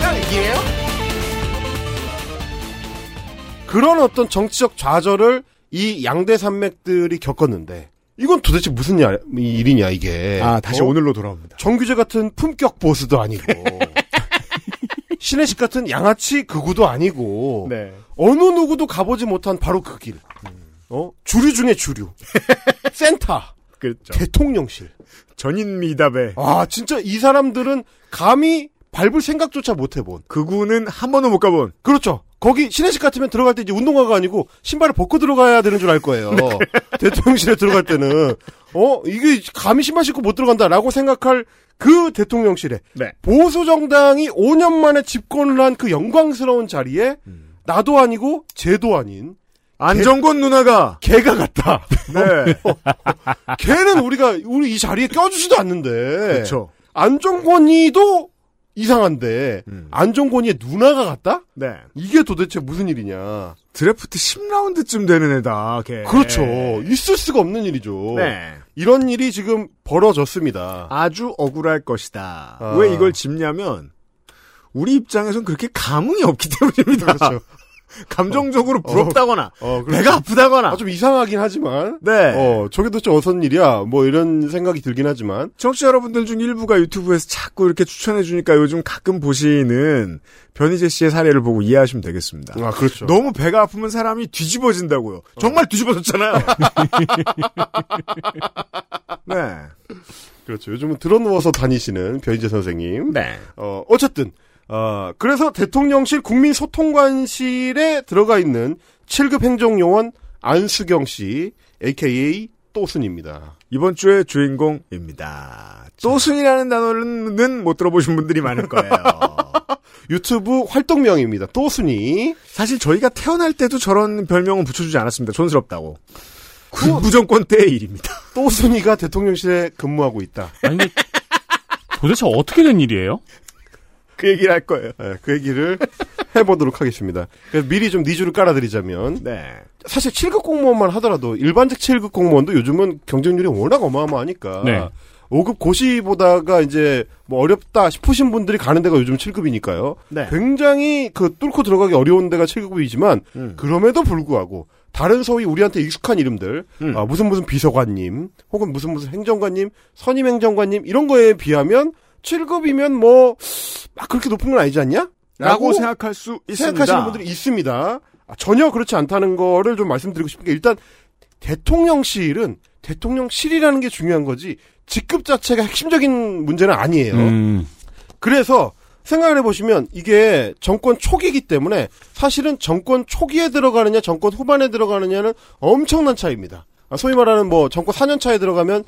딸기예요? 그런 어떤 정치적 좌절을 이 양대 산맥들이 겪었는데, 이건 도대체 무슨 야, 일이냐 이게. 아, 다시 어? 오늘로 돌아옵니다. 정규재 같은 품격 보수도 아니고 신혜식 같은 양아치 극우도 아니고 네. 어느 누구도 가보지 못한 바로 그 길. 음. 어? 주류 중에 주류. 센터. 그렇죠. 대통령실. 전인미답에. 아, 진짜 이 사람들은 감히 밟을 생각조차 못 해본. 극우는 한 번도 못 가본. 그렇죠. 거기 신혜식 같으면 들어갈 때 이제 운동화가 아니고 신발을 벗고 들어가야 되는 줄 알 거예요. 네. 대통령실에 들어갈 때는 어 이게 감히 신발 신고 못 들어간다라고 생각할 그 대통령실에 네. 보수 정당이 오 년 만에 집권을 한 그 영광스러운 자리에 음. 나도 아니고 쟤도 아닌 안정권 개, 누나가 걔가 같다. 네. 걔는 우리가 우리 이 자리에 껴주지도 않는데. 그렇죠. 안정권이도 이상한데 음. 안정권이의 누나가 갔다? 네. 이게 도대체 무슨 일이냐. 드래프트 십 라운드쯤 되는 애다. 걔. 그렇죠. 있을 수가 없는 일이죠. 네. 이런 일이 지금 벌어졌습니다. 아주 억울할 것이다. 아. 왜 이걸 짚냐면 우리 입장에선 그렇게 감흥이 없기 때문입니다. 그렇죠. 감정적으로 어, 부럽다거나 어, 어, 배가 아프다거나 아, 좀 이상하긴 하지만 네. 어, 저게 도대체 어떤 일이야 뭐 이런 생각이 들긴 하지만 청취자 여러분들 중 일부가 유튜브에서 자꾸 이렇게 추천해주니까 요즘 가끔 보시는 변희재 씨의 사례를 보고 이해하시면 되겠습니다. 아, 그렇죠. 너무 배가 아프면 사람이 뒤집어진다고요. 어. 정말 뒤집어졌잖아요. 네. 그렇죠. 요즘은 드러누워서 다니시는 변희재 선생님. 네. 어, 어쨌든 어, 그래서 대통령실 국민소통관실에 들어가 있는 칠 급 행정요원 안수경 씨, 에이케이에이 또순입니다. 이번 주의 주인공입니다. 또순이라는 단어는 못 들어보신 분들이 많을 거예요. 유튜브 활동명입니다. 또순이. 사실 저희가 태어날 때도 저런 별명은 붙여주지 않았습니다. 촌스럽다고. 군부 정권 때의 일입니다. 또순이가 대통령실에 근무하고 있다. 아니, 근데 도대체 어떻게 된 일이에요? 그 얘기를 할 거예요. 네, 그 얘기를 해보도록 하겠습니다. 그래서 미리 좀 니주를 깔아드리자면 네. 사실 칠 급 공무원만 하더라도 일반직 칠 급 공무원도 요즘은 경쟁률이 워낙 어마어마하니까 네. 오 급 고시보다가 이제 뭐 어렵다 싶으신 분들이 가는 데가 요즘 칠 급이니까요. 네. 굉장히 그 뚫고 들어가기 어려운 데가 칠 급이지만 음. 그럼에도 불구하고 다른 소위 우리한테 익숙한 이름들 음. 아, 무슨 무슨 비서관님 혹은 무슨 무슨 행정관님 선임행정관님 이런 거에 비하면 칠 급이면 뭐 막 그렇게 높은 건 아니지 않냐? 라고, 라고 생각할 수 있습니다. 생각하시는 분들이 있습니다. 전혀 그렇지 않다는 거를 좀 말씀드리고 싶은 게 일단 대통령실은 대통령실이라는 게 중요한 거지 직급 자체가 핵심적인 문제는 아니에요. 음. 그래서 생각을 해보시면 이게 정권 초기이기 때문에 사실은 정권 초기에 들어가느냐 정권 후반에 들어가느냐는 엄청난 차이입니다. 소위 말하는 뭐 정권 사 년 차에 들어가면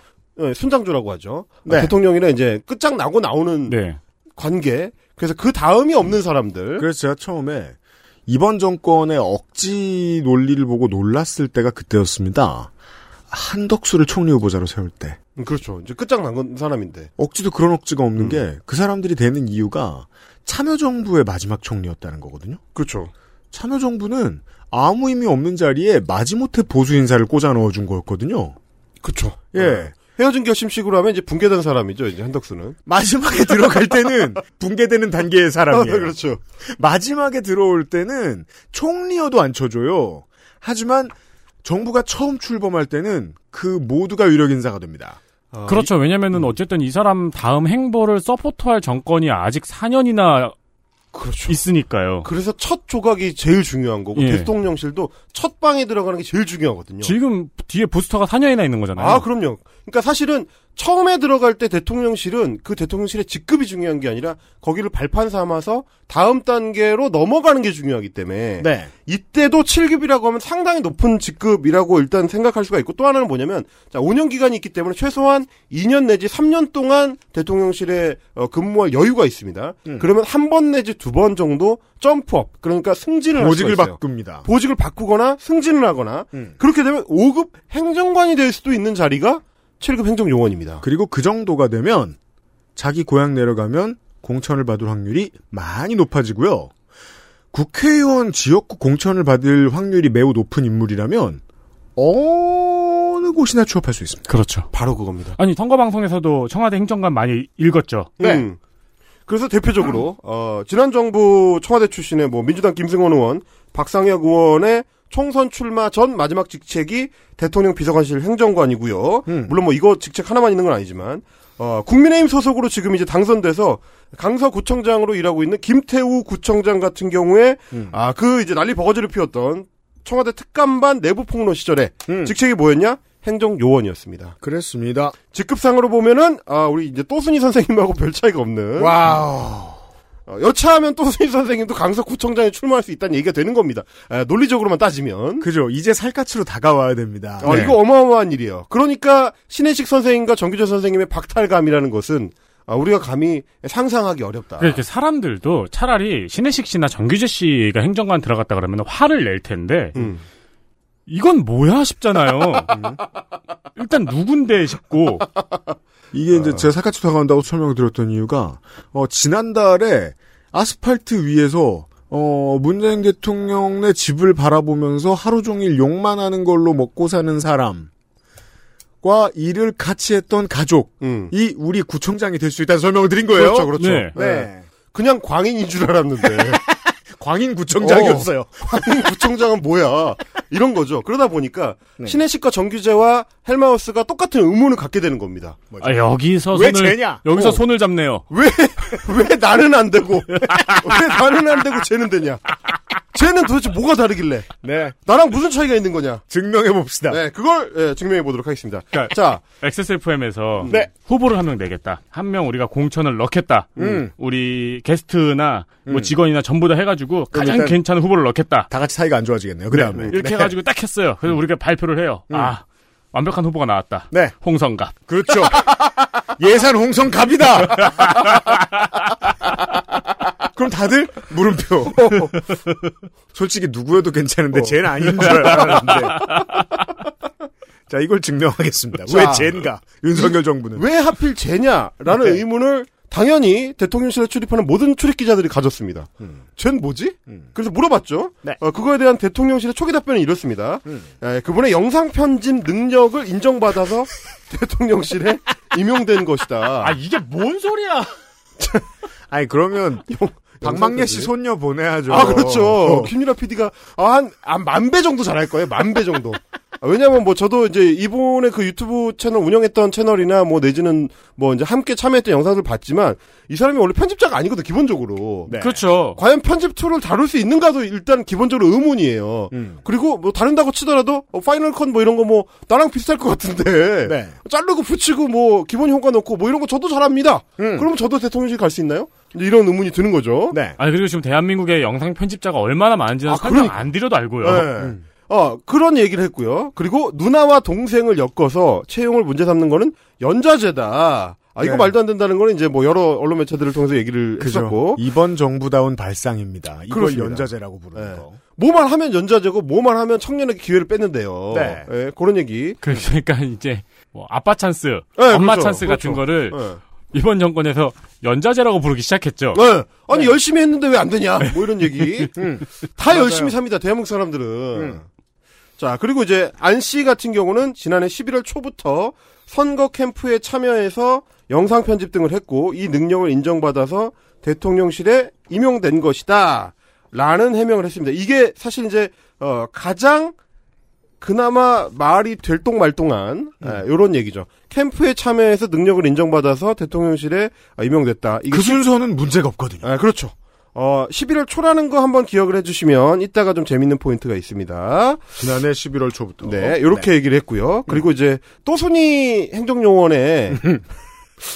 순장주라고 하죠. 네. 대통령이랑 이제 끝장나고 나오는 네. 관계. 그래서 그 다음이 없는 사람들. 그래서 제가 처음에 이번 정권의 억지 논리를 보고 놀랐을 때가 그때였습니다. 한덕수를 총리 후보자로 세울 때. 그렇죠. 이제 끝장난 건 사람인데. 억지도 그런 억지가 없는 음. 게 그 사람들이 되는 이유가 참여정부의 마지막 총리였다는 거거든요. 그렇죠. 참여정부는 아무 의미 없는 자리에 마지못해 보수 인사를 꽂아 넣어준 거였거든요. 그렇죠. 예. 네. 헤어진 결심식으로 하면 이제 붕괴된 사람이죠, 이제 한덕수는. 마지막에 들어갈 때는 붕괴되는 단계의 사람이에요. 어, 그렇죠. 마지막에 들어올 때는 총리여도 안 쳐줘요. 하지만 정부가 처음 출범할 때는 그 모두가 유력 인사가 됩니다. 아, 그렇죠. 왜냐면은 어쨌든 이 사람 다음 행보를 서포터할 정권이 아직 사 년이나 그렇죠. 있으니까요. 그래서 첫 조각이 제일 중요한 거고 예. 대통령실도 첫 방에 들어가는 게 제일 중요하거든요. 지금 뒤에 부스터가 사 년이나 있는 거잖아요. 아, 그럼요. 그러니까 사실은 처음에 들어갈 때 대통령실은 그 대통령실의 직급이 중요한 게 아니라 거기를 발판 삼아서 다음 단계로 넘어가는 게 중요하기 때문에 네. 이때도 칠 급이라고 하면 상당히 높은 직급이라고 일단 생각할 수가 있고 또 하나는 뭐냐면 자, 오 년 기간이 있기 때문에 최소한 이 년 내지 삼 년 동안 대통령실에 근무할 여유가 있습니다. 음. 그러면 한 번 내지 두 번 정도 점프업 그러니까 승진을 보직을 할 수가 있어요. 바꿉니다. 보직을 바꾸거나 승진을 하거나 음. 그렇게 되면 오 급 행정관이 될 수도 있는 자리가 칠 급 행정요원입니다. 그리고 그 정도가 되면 자기 고향 내려가면 공천을 받을 확률이 많이 높아지고요. 국회의원 지역구 공천을 받을 확률이 매우 높은 인물이라면 어느 곳이나 취업할 수 있습니다. 그렇죠. 바로 그겁니다. 아니 선거방송에서도 청와대 행정관 많이 읽었죠. 네. 음. 그래서 대표적으로 어, 지난 정부 청와대 출신의 뭐 민주당 김승원 의원, 박상혁 의원의 총선 출마 전 마지막 직책이 대통령 비서관실 행정관이고요. 음. 물론 뭐 이거 직책 하나만 있는 건 아니지만 어, 국민의힘 소속으로 지금 이제 당선돼서 강서구청장으로 일하고 있는 김태우 구청장 같은 경우에 음. 아, 그 이제 난리 버거지를 피웠던 청와대 특감반 내부 폭로 시절에 음. 직책이 뭐였냐? 행정요원이었습니다. 그랬습니다. 직급상으로 보면은 아, 우리 이제 또순이 선생님하고 별 차이가 없는. 와우. 어, 여차하면 또순이 선생님도 강서구청장에 출마할 수 있다는 얘기가 되는 겁니다. 아, 논리적으로만 따지면. 그죠. 이제 살갗으로 다가와야 됩니다. 어, 네. 이거 어마어마한 일이에요. 그러니까 신혜식 선생님과 정규재 선생님의 박탈감이라는 것은 아, 우리가 감히 상상하기 어렵다. 그러니까 사람들도 차라리 신혜식 씨나 정규재 씨가 행정관 들어갔다 그러면 화를 낼 텐데 음. 이건 뭐야 싶잖아요. 일단 누군데 싶고 이게 이제 제가 살갗이 당한다고 설명드렸던 이유가 어, 지난달에 아스팔트 위에서 어, 문재인 대통령의 집을 바라보면서 하루 종일 욕만 하는 걸로 먹고 사는 사람과 일을 같이 했던 가족이 음. 우리 구청장이 될 수 있다는 설명을 드린 거예요. 그렇죠, 그렇죠. 네. 네. 네. 그냥 광인인 줄 알았는데. 광인구청장이었어요. 어, 광인구청장은 뭐야. 이런 거죠. 그러다 보니까 네. 신혜식과 정규재와 헬마우스가 똑같은 의문을 갖게 되는 겁니다. 맞아. 아, 여기서 왜 손을, 쟤냐? 여기서 어. 손을 잡네요. 왜, 왜 나는 안 되고, 왜 나는 안 되고 쟤는 되냐? 쟤는 도대체 뭐가 다르길래? 네. 나랑 무슨 차이가 있는 거냐? 증명해봅시다. 네, 그걸 네, 증명해보도록 하겠습니다. 그러니까 자. 엑스에스에프엠에서 네. 후보를 한 명 내겠다. 한 명 우리가 공천을 넣겠다. 음. 우리 게스트나 음. 뭐 직원이나 전부 다 해가지고 가장 괜찮은 후보를 넣겠다. 다 같이 사이가 안 좋아지겠네요. 그래 네. 이렇게 네. 해가지고 딱 했어요. 그래서 음. 우리가 발표를 해요. 음. 아. 완벽한 후보가 나왔다. 네. 홍성갑. 그렇죠. 예산 홍성갑이다. 그럼 다들 물음표. 솔직히 누구여도 괜찮은데 어. 쟤는 아닌 줄 알았는데. 자, 이걸 증명하겠습니다. 자, 왜 쟤인가? 윤석열 정부는. 왜 하필 쟤냐라는 네. 의문을 당연히 대통령실에 출입하는 모든 출입기자들이 가졌습니다. 음. 쟨 뭐지? 음. 그래서 물어봤죠. 네. 어, 그거에 대한 대통령실의 초기 답변은 이렇습니다. 음. 에, 그분의 영상편집 능력을 인정받아서 대통령실에 임용된 것이다. 아, 이게 뭔 소리야? 아니, 그러면 박망래 씨 손녀 보내야죠. 아, 그렇죠. 어. 김유라 피디가 한, 한 만 배 정도 잘할 거예요. 만 배 정도. 왜냐면 뭐 저도 이제 이번에 그 유튜브 채널 운영했던 채널이나 뭐 내지는 뭐 이제 함께 참여했던 영상들 봤지만 이 사람이 원래 편집자가 아니거든 기본적으로. 네. 그렇죠. 과연 편집 툴을 다룰 수 있는가도 일단 기본적으로 의문이에요. 음. 그리고 뭐 다른다고 치더라도 어, 파이널 컷 뭐 이런 거 뭐 나랑 비슷할 것 같은데 네. 자르고 붙이고 뭐 기본 효과 넣고 뭐 이런 거 저도 잘합니다. 음. 그러면 저도 대통령실 갈 수 있나요? 이런 의문이 드는 거죠. 네. 아니 그리고 지금 대한민국의 영상 편집자가 얼마나 많은지는 아, 설명 안 드려도 알고요. 네. 음. 어, 그런 얘기를 했고요. 그리고 누나와 동생을 엮어서 채용을 문제 삼는 거는 연좌제다. 아, 이거 네. 말도 안 된다는 거는 이제 뭐 여러 언론 매체들을 통해서 얘기를 그죠. 했었고. 이번 정부다운 발상입니다. 이걸 그렇습니다. 연좌제라고 부르는 네. 거. 뭐만 하면 연좌제고 뭐만 하면 청년에게 기회를 뺐는데요. 네. 네, 그런 얘기. 그러니까 이제 뭐 아빠 찬스, 네, 엄마 그렇죠. 찬스 같은 그렇죠. 거를 네. 이번 정권에서 연좌제라고 부르기 시작했죠. 네. 아니 네. 열심히 했는데 왜 안 되냐. 뭐 이런 얘기. 음. 다 맞아요. 열심히 삽니다. 대한민국 사람들은. 음. 자, 그리고 이제 안 씨 같은 경우는 지난해 십일월 초부터 선거 캠프에 참여해서 영상 편집 등을 했고 이 능력을 인정받아서 대통령실에 임용된 것이다. 라는 해명을 했습니다. 이게 사실 이제 어, 가장 그나마 말이 될똥말똥한 음. 이런 얘기죠. 캠프에 참여해서 능력을 인정받아서 대통령실에 임용됐다. 이게 그 순서는 문제가 없거든요. 아, 그렇죠. 어, 십일월 초라는 거 한번 기억을 해주시면 이따가 좀 재밌는 포인트가 있습니다. 지난해 십일월 초부터. 네, 요렇게 네. 얘기를 했고요. 그리고 음. 이제 또순이 행정용원의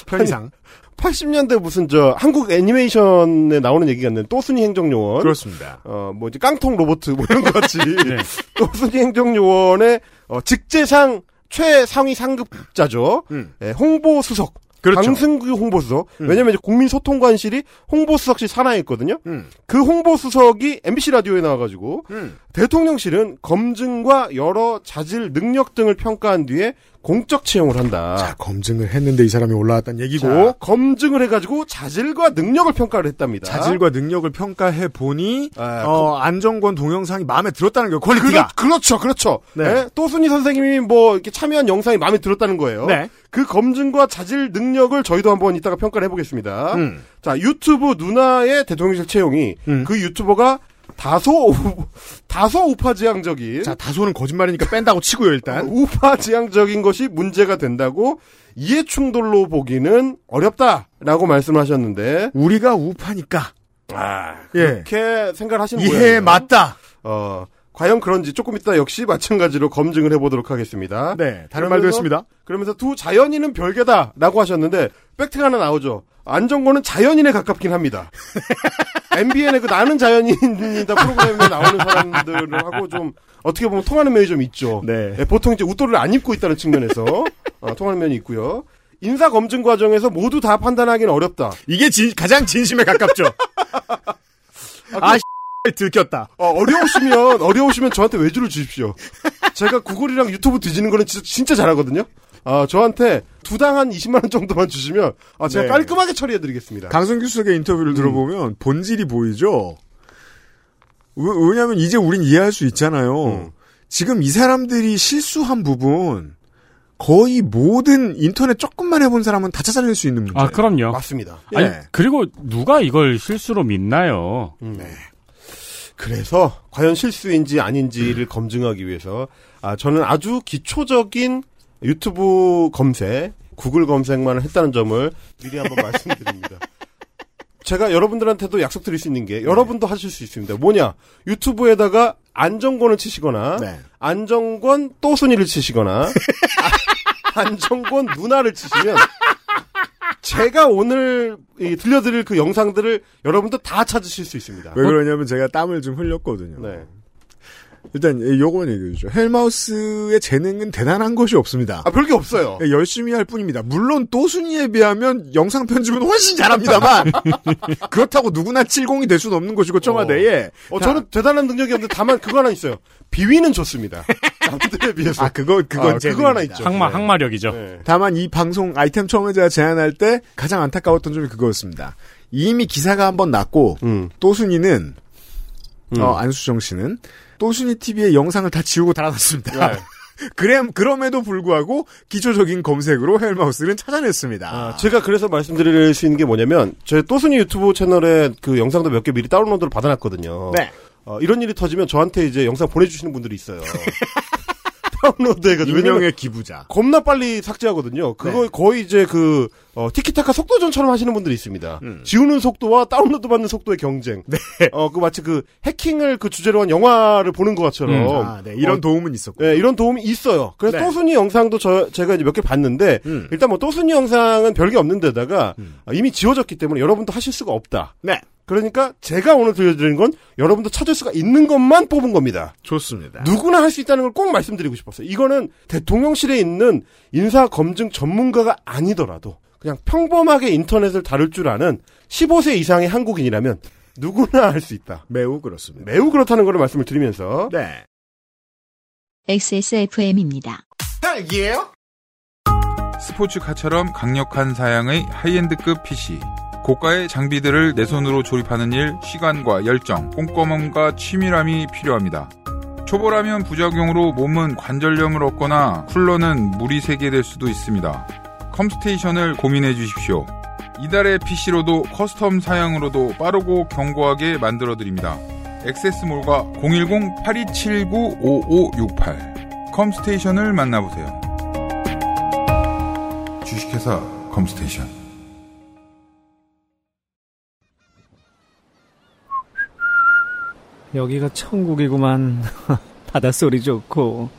편의상 팔십 년대 무슨 저 한국 애니메이션에 나오는 얘기가 있는데 또순이 행정요원. 그렇습니다. 어, 뭐 이제 깡통 로봇 뭐 이런 것 같이 네. 또순이 행정요원의 어, 직제상 최상위 상급자죠. 음. 네, 홍보 수석. 그렇죠. 강승규 홍보수석. 음. 왜냐면 이제 국민소통관실이 홍보수석실 산하에 있거든요. 음. 그 홍보수석이 엠비씨 라디오에 나와가지고 음. 대통령실은 검증과 여러 자질 능력 등을 평가한 뒤에 공적 채용을 한다. 자, 검증을 했는데 이 사람이 올라왔다는 얘기고 자, 검증을 해가지고 자질과 능력을 평가를 했답니다. 자질과 능력을 평가해 보니 아, 어, 그, 안정권 동영상이 마음에 들었다는 거예요. 퀄리티가. 그러, 그렇죠, 그렇죠. 네. 네. 또순이 선생님이 뭐 이렇게 참여한 영상이 마음에 들었다는 거예요. 네. 그 검증과 자질 능력을 저희도 한번 이따가 평가를 해보겠습니다. 음. 자, 유튜브 누나의 대통령실 채용이 음. 그 유튜버가 다소 다소 우파지향적인 자 다소는 거짓말이니까 뺀다고 치고요 일단 우파지향적인 것이 문제가 된다고 이해충돌로 보기는 어렵다라고 말씀하셨는데 우리가 우파니까 아 그렇게 예. 생각하시는 거예요 이해 맞다 어 과연 그런지 조금 이따 역시 마찬가지로 검증을 해보도록 하겠습니다 네 다른 말도 했습니다 그러면서 두 자연인은 별개다라고 하셨는데 팩트가 하나 나오죠 안정권은 자연인에 가깝긴 합니다. 엠비엔의 그 나는 자연인이다 프로그램에 나오는 사람들하고 좀 어떻게 보면 통하는 면이 좀 있죠. 네. 네, 보통 이제 웃도를 안 입고 있다는 측면에서 어, 통하는 면이 있고요. 인사 검증 과정에서 모두 다 판단하기는 어렵다. 이게 진, 가장 진심에 가깝죠. 아, 아 들켰다. 어, 어려우시면 어려우시면 저한테 외주를 주십시오. 제가 구글이랑 유튜브 뒤지는 거는 진짜, 진짜 잘하거든요. 아, 저한테 두 당 한 이십만 원 정도만 주시면 아, 제가 네. 깔끔하게 처리해드리겠습니다. 강승규 수석의 인터뷰를 음. 들어보면 본질이 보이죠. 왜냐하면 이제 우린 이해할 수 있잖아요. 음. 지금 이 사람들이 실수한 부분 거의 모든 인터넷 조금만 해본 사람은 다 찾아낼 수 있는 문제. 아, 그럼요. 맞습니다. 예. 아니, 그리고 누가 이걸 실수로 믿나요? 네. 그래서 과연 실수인지 아닌지를 음. 검증하기 위해서 아, 저는 아주 기초적인 유튜브 검색, 구글 검색만 했다는 점을 미리 한번 말씀드립니다. 제가 여러분들한테도 약속드릴 수 있는 게 여러분도 네. 하실 수 있습니다. 뭐냐? 유튜브에다가 안정권을 치시거나 네. 안정권 또순이를 치시거나 아, 안정권 누나를 치시면 제가 오늘 이, 들려드릴 그 영상들을 여러분도 다 찾으실 수 있습니다. 왜 그러냐면 제가 땀을 좀 흘렸거든요. 네. 일단 요건 얘기해 주죠. 헬마우스의 재능은 대단한 것이 없습니다. 아, 별게 없어요. 열심히 할 뿐입니다. 물론 또순이에 비하면 영상 편집은 훨씬 잘합니다만 그렇다고 누구나 칠십이 될 수는 없는 것이고 청와대에 어, 어 저는 대단한 능력이 없는데 다만 그거 하나 있어요. 비위는 좋습니다. 남들에 비해서. 아, 그거 그건 아, 그거 하나 있죠. 항마 항마력이죠. 네. 다만 이 방송 아이템 청해자 제안할 때 가장 안타까웠던 점이 그거였습니다. 이미 기사가 한번 났고 음. 또순이는 음. 어, 안수정 씨는 또순이 티비의 영상을 다 지우고 달아놨습니다. 네. 그래, 그럼에도 불구하고 기초적인 검색으로 헬마우스는 찾아냈습니다. 아, 제가 그래서 말씀드릴 수 있는 게 뭐냐면 제 또순이 유튜브 채널에 그 영상도 몇 개 미리 다운로드를 받아놨거든요. 네. 어, 이런 일이 터지면 저한테 이제 영상 보내주시는 분들이 있어요. 다운로드해가지고 인명의 기부자. 겁나 빨리 삭제하거든요. 그거 네. 거의 이제 그 어, 티키타카 속도전처럼 하시는 분들이 있습니다. 음. 지우는 속도와 다운로드 받는 속도의 경쟁. 네. 어, 그 마치 그 해킹을 그 주제로 한 영화를 보는 것처럼. 음. 아, 네. 이런 어, 도움은 있었고. 네, 이런 도움이 있어요. 그래서 네. 또순이 영상도 저 제가 이제 몇 개 봤는데 음. 일단 뭐 또순이 영상은 별게 없는데다가 음. 어, 이미 지워졌기 때문에 여러분도 하실 수가 없다. 네. 그러니까 제가 오늘 들려드리는 건 여러분도 찾을 수가 있는 것만 뽑은 겁니다. 좋습니다. 누구나 할 수 있다는 걸 꼭 말씀드리고 싶었어요. 이거는 대통령실에 있는 인사검증 전문가가 아니더라도 그냥 평범하게 인터넷을 다룰 줄 아는 십오 세 이상의 한국인이라면 누구나 할 수 있다. 매우 그렇습니다. 매우 그렇다는 걸 말씀을 드리면서 네. 엑스에스에프엠입니다. 헬기예요? 스포츠카처럼 강력한 사양의 하이엔드급 피씨. 고가의 장비들을 내 손으로 조립하는 일, 시간과 열정, 꼼꼼함과 치밀함이 필요합니다. 초보라면 부작용으로 몸은 관절염을 얻거나 쿨러는 물이 새게 될 수도 있습니다. 컴스테이션을 고민해 주십시오. 이달의 피씨로도 커스텀 사양으로도 빠르고 견고하게 만들어드립니다. 액세스몰과 공일공 팔이칠구 오오육팔 컴스테이션을 만나보세요. 주식회사 컴스테이션. 여기가 천국이구만. 바닷소리 좋고.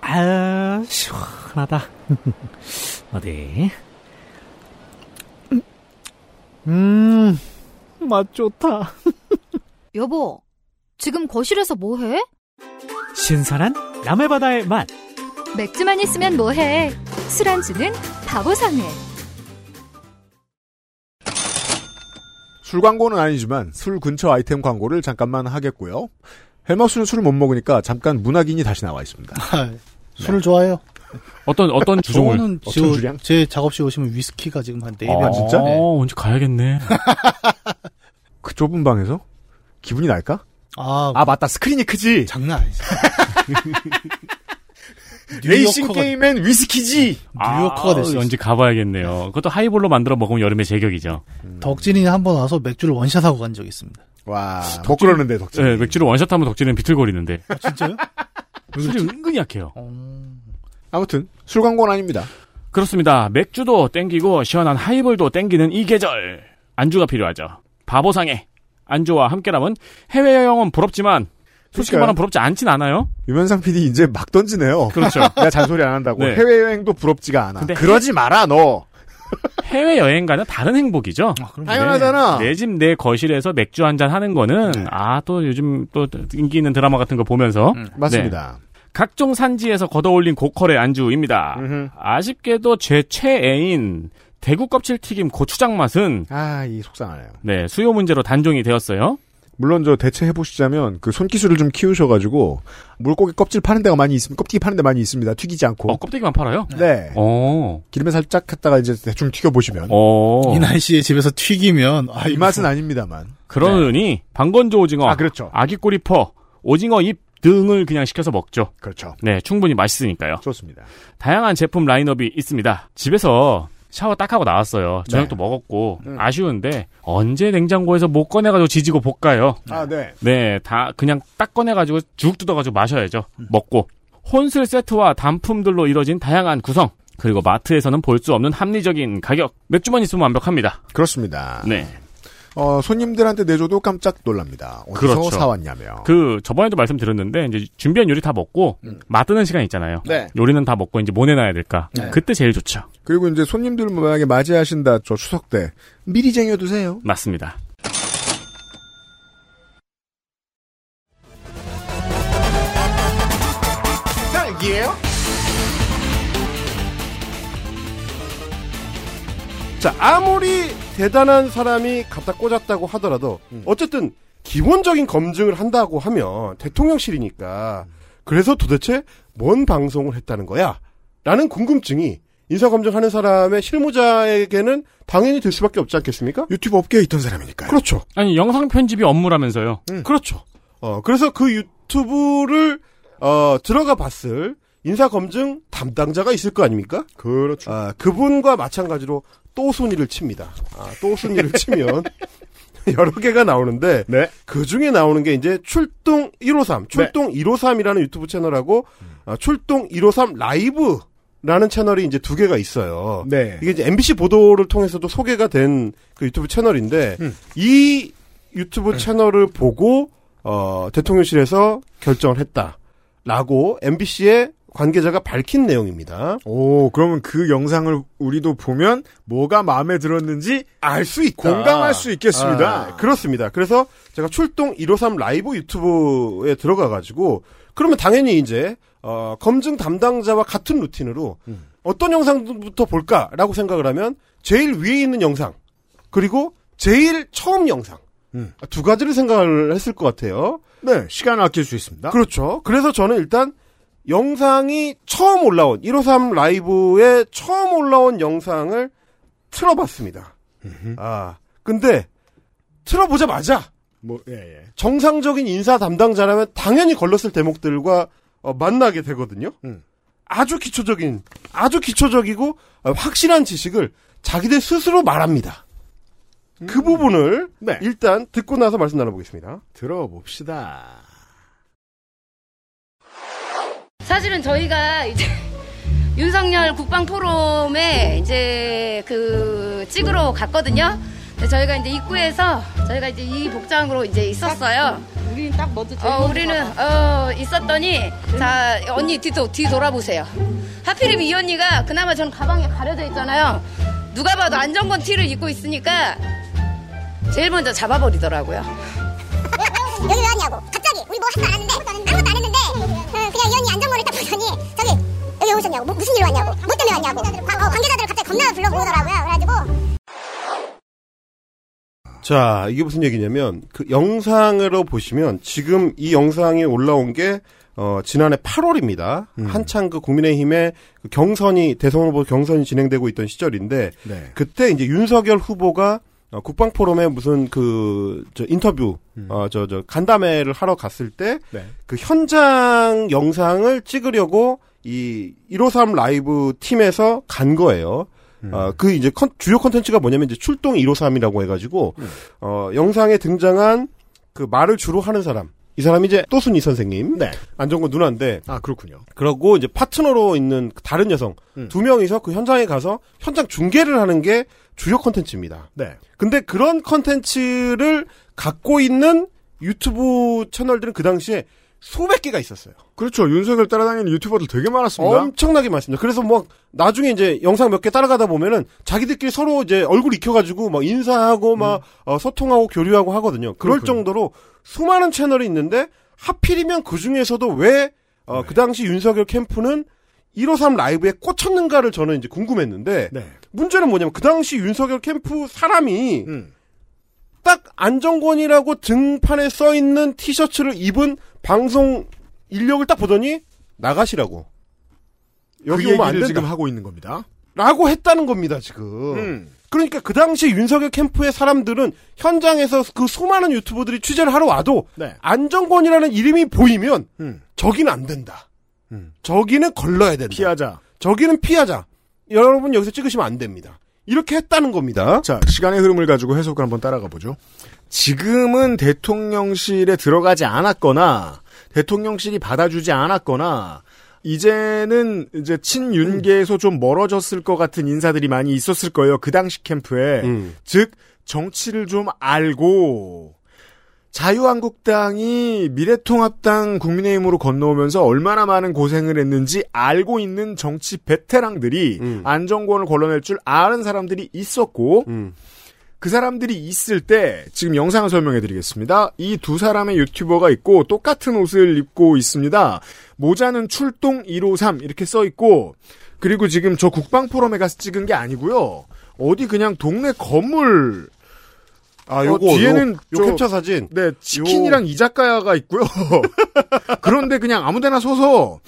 아, 시원하다. 어디? 음, 맛 좋다. 여보, 지금 거실에서 뭐해? 신선한 남해바다의 맛. 맥주만 있으면 뭐해. 술안주는 바보상회. 술 광고는 아니지만 술 근처 아이템 광고를 잠깐만 하겠고요. 헬마우스는 술을 못 먹으니까 잠깐 문학인이 다시 나와 있습니다. 네. 술을 좋아해요. 어떤 어떤 주종을? 저는 어떤 주량? 제 작업실 오시면 위스키가 지금 한 네 병. 아, 진짜? 네. 언제 가야겠네. 그 좁은 방에서 기분이 날까? 아, 아 맞다. 스크린이 크지. 장난 아니지. 레이싱 게임엔 위스키지. 뉴요커가 아, 됐어요. 언제 가봐야겠네요. 그것도 하이볼로 만들어 먹으면 여름에 제격이죠. 음. 덕진이 한번 와서 맥주를 원샷하고 간 적이 있습니다. 와, 더 그러는데 덕진. 네, 맥주를 원샷하면 덕진은 비틀거리는데. 아, 진짜요? 술이 은근히 약해요. 음... 아무튼 술 광고는 아닙니다. 그렇습니다. 맥주도 땡기고 시원한 하이볼도 땡기는 이 계절 안주가 필요하죠. 바보상에 안주와 함께라면 해외 여행은 부럽지만. 솔직히 말하면 부럽지 않진 않아요. 유면상 피디 이제 막 던지네요. 그렇죠. 내가 잔소리 안 한다고. 네. 해외여행도 부럽지가 않아. 그러지 해... 마라 너. 해외여행과는 다른 행복이죠. 아, 당연하잖아. 내 집 내 거실에서 맥주 한잔 하는 거는 네. 아, 또 요즘 또 인기 있는 드라마 같은 거 보면서. 음, 맞습니다. 네. 각종 산지에서 걷어올린 고퀄의 안주입니다. 음흠. 아쉽게도 제 최애인 대구 껍질튀김 고추장 맛은. 아, 이 속상하네요. 네, 수요 문제로 단종이 되었어요. 물론 저 대체해 보시자면 그 손기술을 좀 키우셔가지고 물고기 껍질 파는 데가 많이 있습니다. 껍데기 파는 데 많이 있습니다. 튀기지 않고. 어, 껍데기만 팔아요? 네. 오. 기름에 살짝 했다가 이제 대충 튀겨 보시면. 이 날씨에 집에서 튀기면 아, 이 맛은 아닙니다만. 그러느니 네. 방건조 오징어, 아 그렇죠. 아기 꼬리퍼, 오징어 잎 등을 그냥 시켜서 먹죠. 그렇죠. 네, 충분히 맛있으니까요. 좋습니다. 다양한 제품 라인업이 있습니다. 집에서. 샤워 딱 하고 나왔어요. 저녁도 네. 먹었고 음. 아쉬운데 언제 냉장고에서 못 꺼내가지고 지지고 볶아요. 아, 네. 네, 다 그냥 딱 꺼내가지고 죽 뜯어가지고 마셔야죠. 음. 먹고 혼술 세트와 단품들로 이뤄진 다양한 구성 그리고 마트에서는 볼 수 없는 합리적인 가격 맥주만 있으면 완벽합니다. 그렇습니다. 네. 어, 손님들한테 내줘도 깜짝 놀랍니다. 어디서 그렇죠. 사왔냐며. 그 저번에도 말씀드렸는데 이제 준비한 요리 다 먹고 음. 맛드는 시간 있잖아요. 네. 요리는 다 먹고 이제 뭐 내놔야 될까. 네. 그때 제일 좋죠. 그리고 이제 손님들 만약에 맞이하신다 저 추석 때 미리 쟁여두세요. 맞습니다. 딸기예요? 자, 아무리 대단한 사람이 갖다 꽂았다고 하더라도 음. 어쨌든 기본적인 검증을 한다고 하면 대통령실이니까 그래서 도대체 뭔 방송을 했다는 거야? 라는 궁금증이 인사검증하는 사람의 실무자에게는 당연히 들 수밖에 없지 않겠습니까? 유튜브 업계에 있던 사람이니까요. 그렇죠. 아니, 영상 편집이 업무라면서요. 음. 그렇죠. 어, 그래서 그 유튜브를 어, 들어가 봤을 인사검증 담당자가 있을 거 아닙니까? 그렇죠. 아, 그분과 마찬가지로 또 순위를 칩니다. 아, 또 순위를 치면 여러 개가 나오는데 네. 그중에 나오는 게 이제 출동 백오십삼, 출동 네. 백오십삼이라는 유튜브 채널하고 음. 아, 출동 백오십삼 라이브라는 채널이 이제 두 개가 있어요. 네. 이게 이제 엠비씨 보도를 통해서도 소개가 된 그 유튜브 채널인데 음. 이 유튜브 음. 채널을 보고 어, 대통령실에서 결정을 했다라고 엠비씨의 관계자가 밝힌 내용입니다. 오, 그러면 그 영상을 우리도 보면 뭐가 마음에 들었는지 알 수 있다. 공감할 수 있겠습니다. 아. 그렇습니다. 그래서 제가 출동 백오십삼 라이브 유튜브에 들어가가지고 그러면 당연히 이제 어, 검증 담당자와 같은 루틴으로 음. 어떤 영상부터 볼까라고 생각을 하면 제일 위에 있는 영상 그리고 제일 처음 영상 음. 두 가지를 생각을 했을 것 같아요. 네, 시간을 아낄 수 있습니다. 그렇죠. 그래서 저는 일단 영상이 처음 올라온 백오십삼 라이브에 처음 올라온 영상을 틀어봤습니다. 으흠. 아 근데 틀어보자마자 뭐 예, 예. 정상적인 인사 담당자라면 당연히 걸렀을 대목들과 어, 만나게 되거든요. 음. 아주 기초적인 아주 기초적이고 어, 확실한 지식을 자기들 스스로 말합니다. 음. 그 부분을 네. 일단 듣고 나서 말씀 나눠보겠습니다. 들어봅시다. 사실은 저희가 이제 윤석열 국방 포럼에 이제 그 찍으러 갔거든요. 근데 저희가 이제 입구에서 저희가 이제 이 복장으로 이제 있었어요. 딱, 우리는 딱 먼저 어, 우리는 어, 있었더니 자 언니 뒤, 뒤 돌아보세요. 하필이면 이 언니가 그나마 저는 가방에 가려져 있잖아요. 누가 봐도 안정권 티를 입고 있으니까 제일 먼저 잡아버리더라고요. 왜, 왜 이러냐고 갑자기 우리 뭐 한 거 안 했는데 아무것도 안 했는데 그냥 이 언니 안전모를 딱 보더니 저기 여기 오셨냐고 뭐, 무슨 일로 왔냐고 뭐 때문에 왔냐고 관, 어, 관계자들을 갑자기 겁나 불러 부르더라고요. 그래가지고 자 이게 무슨 얘기냐면 그 영상으로 보시면 지금 이 영상이 올라온 게 어, 지난해 팔월입니다. 음. 한창 그 국민의힘의 그 경선이 대선 후보 경선이 진행되고 있던 시절인데 네. 그때 이제 윤석열 후보가 어, 국방포럼에 무슨 그, 저, 인터뷰, 음. 어, 저, 저, 간담회를 하러 갔을 때, 네. 그 현장 영상을 찍으려고 이 백오십삼 라이브 팀에서 간 거예요. 음. 어, 그 이제 컨, 주요 컨텐츠가 뭐냐면 이제 출동 백오십삼이라고 해가지고, 음. 어, 영상에 등장한 그 말을 주로 하는 사람. 이 사람이 이제 또순이 선생님. 네. 안정권 누나인데. 아, 그렇군요. 그러고 이제 파트너로 있는 다른 여성. 음. 두 명이서 그 현장에 가서 현장 중계를 하는 게 주요 컨텐츠입니다. 네. 근데 그런 컨텐츠를 갖고 있는 유튜브 채널들은 그 당시에 수백 개가 있었어요. 그렇죠. 윤석열 따라다니는 유튜버들 되게 많았습니다. 엄청나게 많습니다. 그래서 뭐 나중에 이제 영상 몇 개 따라가다 보면은 자기들끼리 서로 이제 얼굴 익혀가지고 막 인사하고 음. 막 어, 소통하고 교류하고 하거든요. 그럴 그렇군요. 정도로 수많은 채널이 있는데 하필이면 그 중에서도 왜 어, 네. 그 당시 윤석열 캠프는 백오십삼 라이브에 꽂혔는가를 저는 이제 궁금했는데 네. 문제는 뭐냐면 그 당시 윤석열 캠프 사람이 음. 딱 안정권이라고 등판에 써있는 티셔츠를 입은 방송 인력을 딱 보더니 나가시라고. 여기 그 오면 안 된다. 지금 하고 있는 겁니다. 라고 했다는 겁니다, 지금. 음. 그러니까 그 당시 윤석열 캠프의 사람들은 현장에서 그 수많은 유튜버들이 취재를 하러 와도 네. 안정권이라는 이름이 보이면 음. 저기는 안 된다. 음. 저기는 걸러야 된다. 피하자. 저기는 피하자. 여러분 여기서 찍으시면 안 됩니다. 이렇게 했다는 겁니다. 자, 시간의 흐름을 가지고 해석을 한번 따라가 보죠. 지금은 대통령실에 들어가지 않았거나 대통령실이 받아주지 않았거나 이제는 이제 친윤계에서 음. 좀 멀어졌을 것 같은 인사들이 많이 있었을 거예요. 그 당시 캠프에. 음. 즉 정치를 좀 알고 자유한국당이 미래통합당 국민의힘으로 건너오면서 얼마나 많은 고생을 했는지 알고 있는 정치 베테랑들이 음. 안정권을 걸러낼 줄 아는 사람들이 있었고 음. 그 사람들이 있을 때 지금 영상을 설명해드리겠습니다. 이 두 사람의 유튜버가 있고 똑같은 옷을 입고 있습니다. 모자는 출동 백오십삼 이렇게 써있고 그리고 지금 저 국방포럼에 가서 찍은 게 아니고요. 어디 그냥 동네 건물... 아, 요거, 어, 뒤에는 요, 저, 요 캡처 사진. 네, 치킨이랑 요... 이자카야가 있고요. 그런데 그냥 아무데나 서서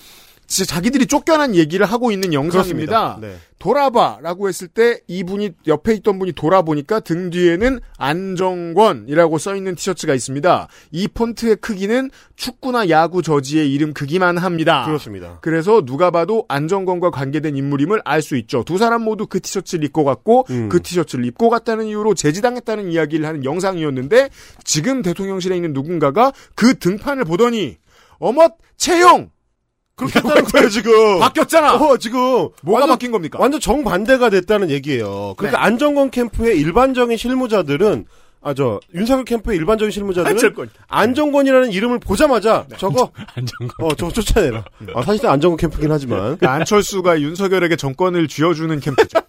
진짜 자기들이 쫓겨난 얘기를 하고 있는 영상입니다. 네. 돌아봐라고 했을 때 이분이 옆에 있던 분이 돌아보니까 등 뒤에는 안정권이라고 써있는 티셔츠가 있습니다. 이 폰트의 크기는 축구나 야구 저지의 이름 크기만 합니다. 그렇습니다. 그래서 누가 봐도 안정권과 관계된 인물임을 알 수 있죠. 두 사람 모두 그 티셔츠를 입고 갔고 음. 그 티셔츠를 입고 갔다는 이유로 제지당했다는 이야기를 하는 영상이었는데 지금 대통령실에 있는 누군가가 그 등판을 보더니 어머 채용! 그렇게 했다는 거예요, 지금. 바뀌었잖아. 어, 지금. 뭐가 완전, 바뀐 겁니까? 완전 정반대가 됐다는 얘기예요. 그러니까 네. 안정권 캠프의 일반적인 실무자들은 아, 저 윤석열 캠프의 일반적인 실무자들은 안정권. 안정권이라는 이름을 보자마자 네. 저거 안정권. 어, 저거 쫓아내라. 아, 사실은 안정권 캠프긴 하지만 그러니까 안철수가 윤석열에게 정권을 쥐어주는 캠프죠.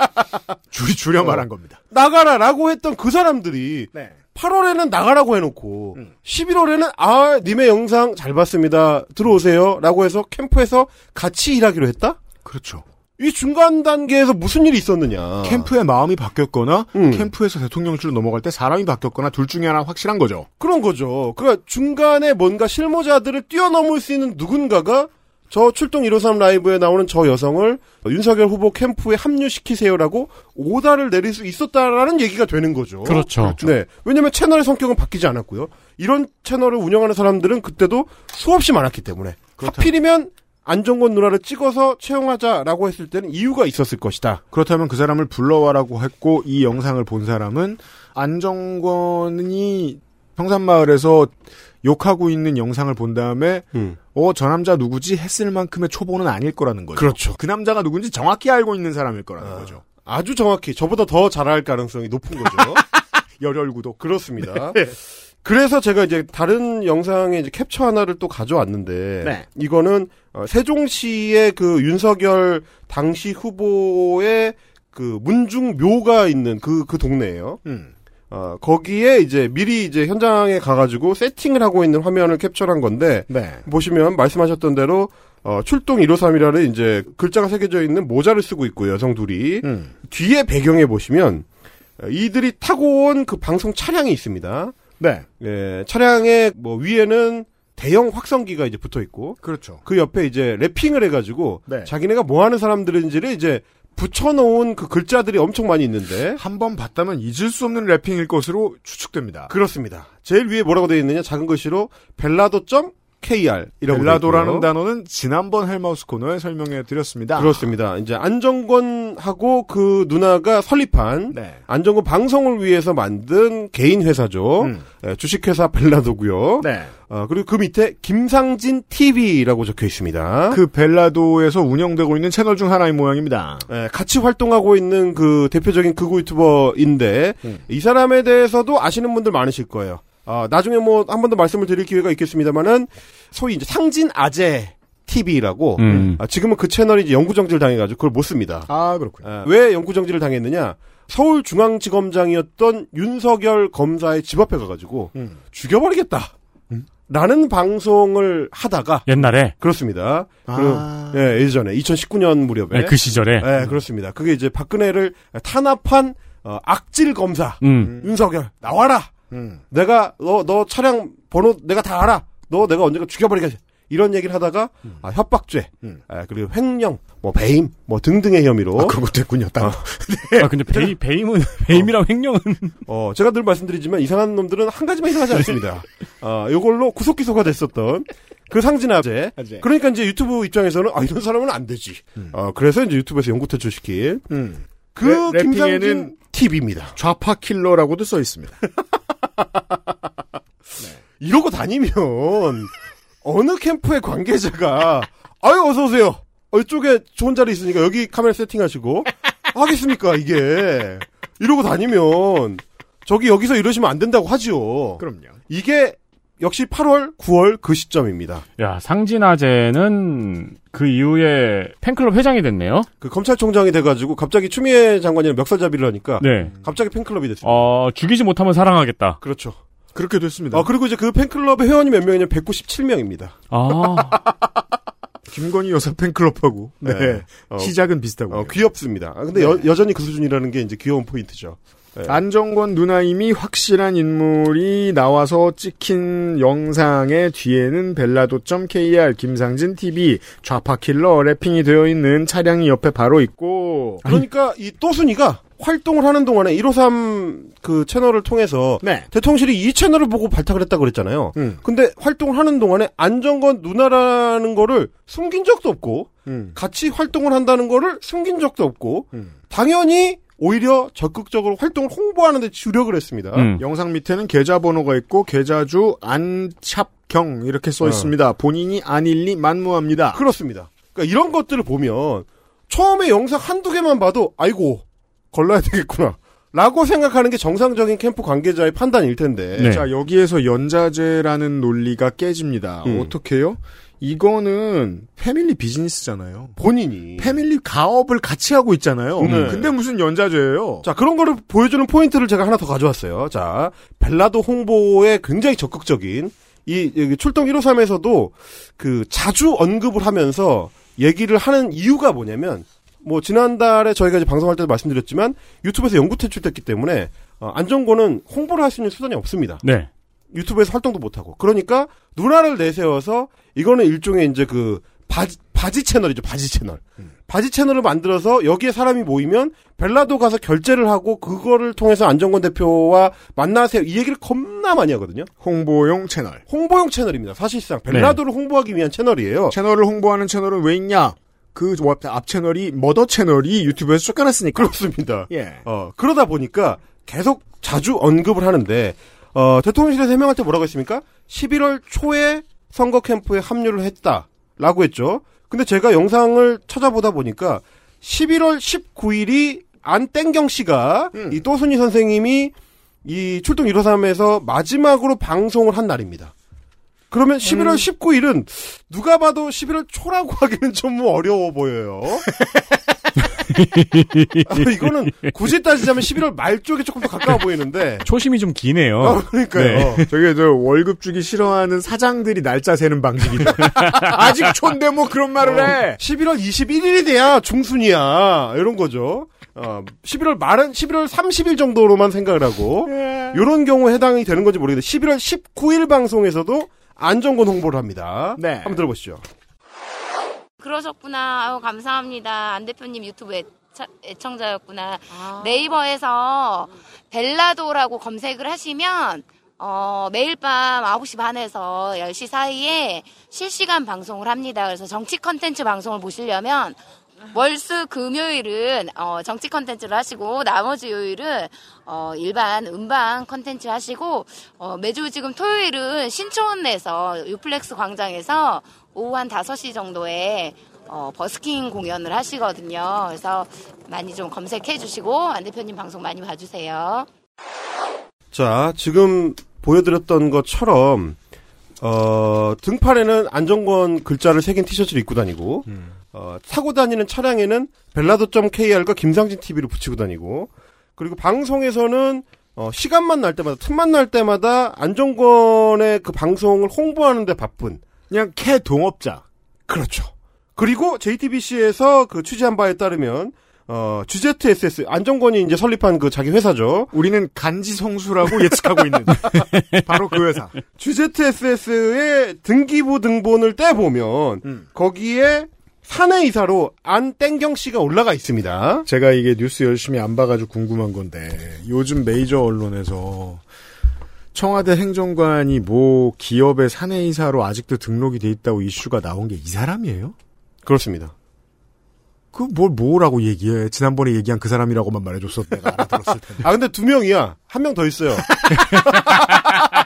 주, 주려 말한 겁니다. 나가라라고 했던 그 사람들이 네. 팔월에는 나가라고 해놓고 음. 십일월에는 아 님의 영상 잘 봤습니다. 들어오세요. 라고 해서 캠프에서 같이 일하기로 했다? 그렇죠. 이 중간 단계에서 무슨 일이 있었느냐. 캠프의 마음이 바뀌었거나 음. 캠프에서 대통령실로 넘어갈 때 사람이 바뀌었거나 둘 중에 하나 확실한 거죠. 그런 거죠. 그러니까 중간에 뭔가 실무자들을 뛰어넘을 수 있는 누군가가 저 출동 백오십삼 라이브에 나오는 저 여성을 윤석열 후보 캠프에 합류시키세요라고 오다를 내릴 수 있었다라는 얘기가 되는 거죠. 그렇죠. 그렇죠. 네. 왜냐면 채널의 성격은 바뀌지 않았고요. 이런 채널을 운영하는 사람들은 그때도 수없이 많았기 때문에. 그렇다면. 하필이면 안정권 누나를 찍어서 채용하자라고 했을 때는 이유가 있었을 것이다. 그렇다면 그 사람을 불러와라고 했고 이 영상을 본 사람은 안정권이 평산마을에서 욕하고 있는 영상을 본 다음에 음. 어, 저 남자 누구지? 했을 만큼의 초보는 아닐 거라는 거죠. 그렇죠. 그 남자가 누군지 정확히 알고 있는 사람일 거라는 아, 거죠. 아주 정확히. 저보다 더 잘할 가능성이 높은 거죠. 열혈구도. 그렇습니다. 네. 그래서 제가 이제 다른 영상에 이제 캡처 하나를 또 가져왔는데 네. 이거는 세종시의 그 윤석열 당시 후보의 그 문중묘가 있는 그, 그 동네예요. 음. 어, 거기에 이제 미리 이제 현장에 가가지고 세팅을 하고 있는 화면을 캡처한 건데, 네. 보시면 말씀하셨던 대로, 어, 출동 백오십삼이라는 이제 글자가 새겨져 있는 모자를 쓰고 있고, 여성 둘이. 음. 뒤에 배경에 보시면, 이들이 타고 온 그 방송 차량이 있습니다. 네. 예, 차량의 뭐 위에는 대형 확성기가 이제 붙어 있고. 그렇죠. 그 옆에 이제 랩핑을 해가지고, 네. 자기네가 뭐 하는 사람들인지를 이제 붙여놓은 그 글자들이 엄청 많이 있는데 한 번 봤다면 잊을 수 없는 랩핑일 것으로 추측됩니다. 그렇습니다. 제일 위에 뭐라고 되어 있느냐 작은 글씨로 벨라도 점 케이알 이라고 벨라도라는 단어는 지난번 헬마우스 코너에 설명해 드렸습니다. 그렇습니다. 이제 안정권하고 그 누나가 설립한 네. 안정권 방송을 위해서 만든 개인 회사죠. 음. 네, 주식회사 벨라도고요. 네. 어, 그리고 그 밑에 김상진 티비라고 적혀 있습니다. 그 벨라도에서 운영되고 있는 채널 중 하나인 모양입니다. 네, 같이 활동하고 있는 그 대표적인 극우 유튜버인데 음. 이 사람에 대해서도 아시는 분들 많으실 거예요. 어, 나중에 뭐 한 번 더 말씀을 드릴 기회가 있겠습니다만은 소위 이제 상진 아재 티비라고 음. 아, 지금은 그 채널이 이제 영구 정지를 당해가지고 그걸 못 씁니다. 아 그렇군요. 아, 왜 영구 정지를 당했느냐? 서울중앙지검장이었던 윤석열 검사의 집 앞에 가가지고 음. 죽여버리겠다. 라는 방송을 하다가 옛날에 그렇습니다. 아. 그, 예, 예전에 이천십구 년 무렵에 네, 그 시절에 예, 그렇습니다. 그게 이제 박근혜를 탄압한 어, 악질 검사 음. 윤석열 나와라. 음. 내가 너, 너 차량 번호 내가 다 알아. 너 내가 언젠가 죽여버리겠지. 이런 얘기를 하다가 음. 아, 협박죄, 음. 아, 그리고 횡령, 뭐 배임, 뭐 등등의 혐의로. 아, 그런 것도 했군요. 딱. 아, 네. 아 근데 배임, 배임은 배임이랑 어. 횡령은. 어 제가 늘 말씀드리지만 이상한 놈들은 한 가지만 이상하지 않습니다. 아 이걸로 구속 기소가 됐었던 그 상진아제. 그러니까 이제 유튜브 입장에서는 아 이런 사람은 안 되지. 음. 어 그래서 이제 유튜브에서 영구 퇴출시킨. 음. 그 네, 김상진 팁입니다. 좌파 킬러라고도 써 있습니다. 네. 이러고 다니면. 어느 캠프의 관계자가 아유 어서 오세요. 어, 이쪽에 좋은 자리 있으니까 여기 카메라 세팅하시고 하겠습니까 이게. 이러고 다니면 저기 여기서 이러시면 안 된다고 하지요. 그럼요. 이게 역시 팔월, 구월 그 시점입니다. 야 상진아재는 그 이후에 팬클럽 회장이 됐네요. 그 검찰총장이 돼가지고 갑자기 추미애 장관이랑 멱살잡이를 하니까 네. 갑자기 팬클럽이 됐습니다. 어, 죽이지 못하면 사랑하겠다. 그렇죠. 그렇게 됐습니다. 아, 그리고 이제 그 팬클럽의 회원이 몇 명이냐면 백구십칠 명입니다. 아. 김건희 여사 팬클럽하고. 네. 네. 어. 시작은 비슷하고요. 어, 귀엽습니다. 아, 근데 네. 여, 여전히 그 수준이라는 게 이제 귀여운 포인트죠. 네. 안정권 누나임이 확실한 인물이 나와서 찍힌 영상의 뒤에는 벨라도.kr, 김상진 티비, 좌파 킬러 래핑이 되어 있는 차량이 옆에 바로 있고. 그러니까 이 또순이가 활동을 하는 동안에 일오삼 그 채널을 통해서 네. 대통령실이 이 채널을 보고 발탁을 했다고 그랬잖아요. 음. 근데 활동을 하는 동안에 안정권 누나라는 거를 숨긴 적도 없고 음. 같이 활동을 한다는 거를 숨긴 적도 없고 음. 당연히 오히려 적극적으로 활동을 홍보하는 데 주력을 했습니다. 음. 영상 밑에는 계좌번호가 있고 계좌주 안찹경 이렇게 써 있습니다. 어. 본인이 안일리 만무합니다. 그렇습니다. 그러니까 이런 것들을 보면 처음에 영상 한두 개만 봐도 아이고 걸러야 되겠구나 라고 생각하는 게 정상적인 캠프 관계자의 판단일 텐데 네. 자 여기에서 연자제라는 논리가 깨집니다. 음. 어떡해요? 이거는 패밀리 비즈니스잖아요. 본인이. 패밀리 가업을 같이 하고 있잖아요. 음. 네. 근데 무슨 연자제예요? 자 그런 거를 보여주는 포인트를 제가 하나 더 가져왔어요. 자 벨라도 홍보에 굉장히 적극적인 이 여기 출동 일오삼에서도 그 자주 언급을 하면서 얘기를 하는 이유가 뭐냐면 뭐 지난달에 저희가 이제 방송할 때도 말씀드렸지만 유튜브에서 영구 퇴출됐기 때문에 어, 안정권은 홍보를 할 수 있는 수단이 없습니다. 네. 유튜브에서 활동도 못 하고 그러니까 누나를 내세워서 이거는 일종의 이제 그 바지, 바지 채널이죠 바지 채널. 음. 바지 채널을 만들어서 여기에 사람이 모이면 벨라도 가서 결제를 하고 그거를 통해서 안정권 대표와 만나세요. 이 얘기를 겁나 많이 하거든요. 홍보용 채널. 홍보용 채널입니다. 사실상 벨라도를 네. 홍보하기 위한 채널이에요. 채널을 홍보하는 채널은 왜 있냐? 그 앞 채널이 머더 채널이 유튜브에서 쫓겨났으니까 그렇습니다. 예. 어 그러다 보니까 계속 자주 언급을 하는데 어 대통령실에서 해명할 때 뭐라고 했습니까? 십일월 초에 선거 캠프에 합류를 했다라고 했죠. 근데 제가 영상을 찾아보다 보니까 십일월 십구일이 안땡경 씨가 음. 이 또순이 선생님이 이 출동 일오삼에서 마지막으로 방송을 한 날입니다. 그러면 십일월 십구일은 누가 봐도 십일월 초라고 하기는 좀 어려워 보여요. 이거는 굳이 따지자면 십일월 말 쪽에 조금 더 가까워 보이는데 초심이 좀 기네요. 어, 그러니까요. 네. 저게 저 월급 주기 싫어하는 사장들이 날짜 세는 방식이다. 아직 초인데 뭐 그런 말을 어, 해. 십일월 이십일일이 돼야 중순이야. 이런 거죠. 어, 십일월 말은 십일월 삼십일 정도로만 생각을 하고 이런 경우에 해당이 되는 건지 모르겠는데 십일월 십구일 방송에서도 안정권 홍보를 합니다. 네. 한번 들어보시죠. 그러셨구나. 아유, 감사합니다. 안 대표님 유튜브 애차, 애청자였구나. 아. 네이버에서 벨라도라고 검색을 하시면 어, 매일 밤 아홉시 반에서 열시 사이에 실시간 방송을 합니다. 그래서 정치 컨텐츠 방송을 보시려면 월수 금요일은 어, 정치 컨텐츠를 하시고 나머지 요일은 어, 일반 음방 컨텐츠 하시고 어, 매주 지금 토요일은 신촌에서 유플렉스 광장에서 오후 한 다섯시 정도에 어, 버스킹 공연을 하시거든요. 그래서 많이 좀 검색해 주시고 안 대표님 방송 많이 봐주세요. 자 지금 보여드렸던 것처럼 어, 등판에는 안정권 글자를 새긴 티셔츠를 입고 다니고 음. 어, 타고 다니는 차량에는 벨라도.kr과 김상진 티비를 붙이고 다니고 그리고 방송에서는 어, 시간만 날 때마다 틈만 날 때마다 안정권의 그 방송을 홍보하는 데 바쁜 그냥 캐 동업자. 그렇죠. 그리고 제이티비씨에서 그 취재한 바에 따르면 어, 지제트에스에스, 안정권이 이제 설립한 그 자기 회사죠. 우리는 간지성수라고 예측하고 있는. 바로 그 회사. 지제트에스에스의 등기부 등본을 떼보면, 음. 거기에 사내이사로 안땡경 씨가 올라가 있습니다. 제가 이게 뉴스 열심히 안 봐가지고 궁금한 건데, 요즘 메이저 언론에서 청와대 행정관이 뭐 기업의 사내이사로 아직도 등록이 돼 있다고 이슈가 나온 게 이 사람이에요? 그렇습니다. 그, 뭘, 뭐라고 얘기해. 지난번에 얘기한 그 사람이라고만 말해줬어. 내가 알아들었을 텐데. 아, 근데 두 명이야. 한 명 더 있어요.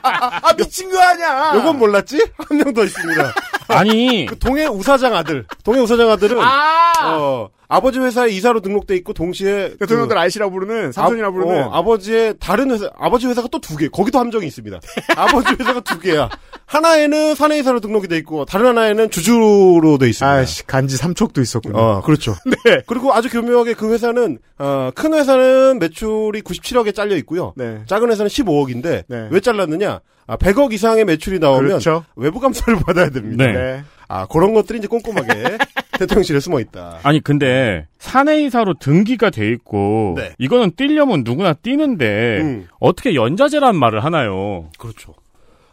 아, 미친 거 아니야! 요건 몰랐지? 한 명 더 있습니다. 아니. 그 동해 우사장 아들. 동해 우사장 아들은. 아! 어, 아버지 회사에 이사로 등록돼 있고, 동시에. 그, 동료들 아이씨라고 부르는, 삼촌이라고 부르는. 어, 아버지의 다른 회사, 아버지 회사가 또 두 개. 거기도 함정이 있습니다. 아버지 회사가 두 개야. 하나에는 사내이사로 등록이 돼 있고, 다른 하나에는 주주로 돼 있습니다. 아이씨, 간지 삼척도 있었군요. 어, 그렇죠. 네. 그리고 아주 교묘하게 그 회사는, 어, 큰 회사는 매출이 구십칠억에 잘려 있고요. 네. 작은 회사는 십오억인데, 네. 왜 잘랐느냐? 아, 백억 이상의 매출이 나오면. 그렇죠. 외부 감사를 받아야 됩니다. 네. 네. 아, 그런 것들이 이제 꼼꼼하게 대통령실에 숨어 있다. 아니, 근데, 사내이사로 등기가 돼 있고, 네. 이거는 뛰려면 누구나 뛰는데, 음. 어떻게 연자제란 말을 하나요? 그렇죠.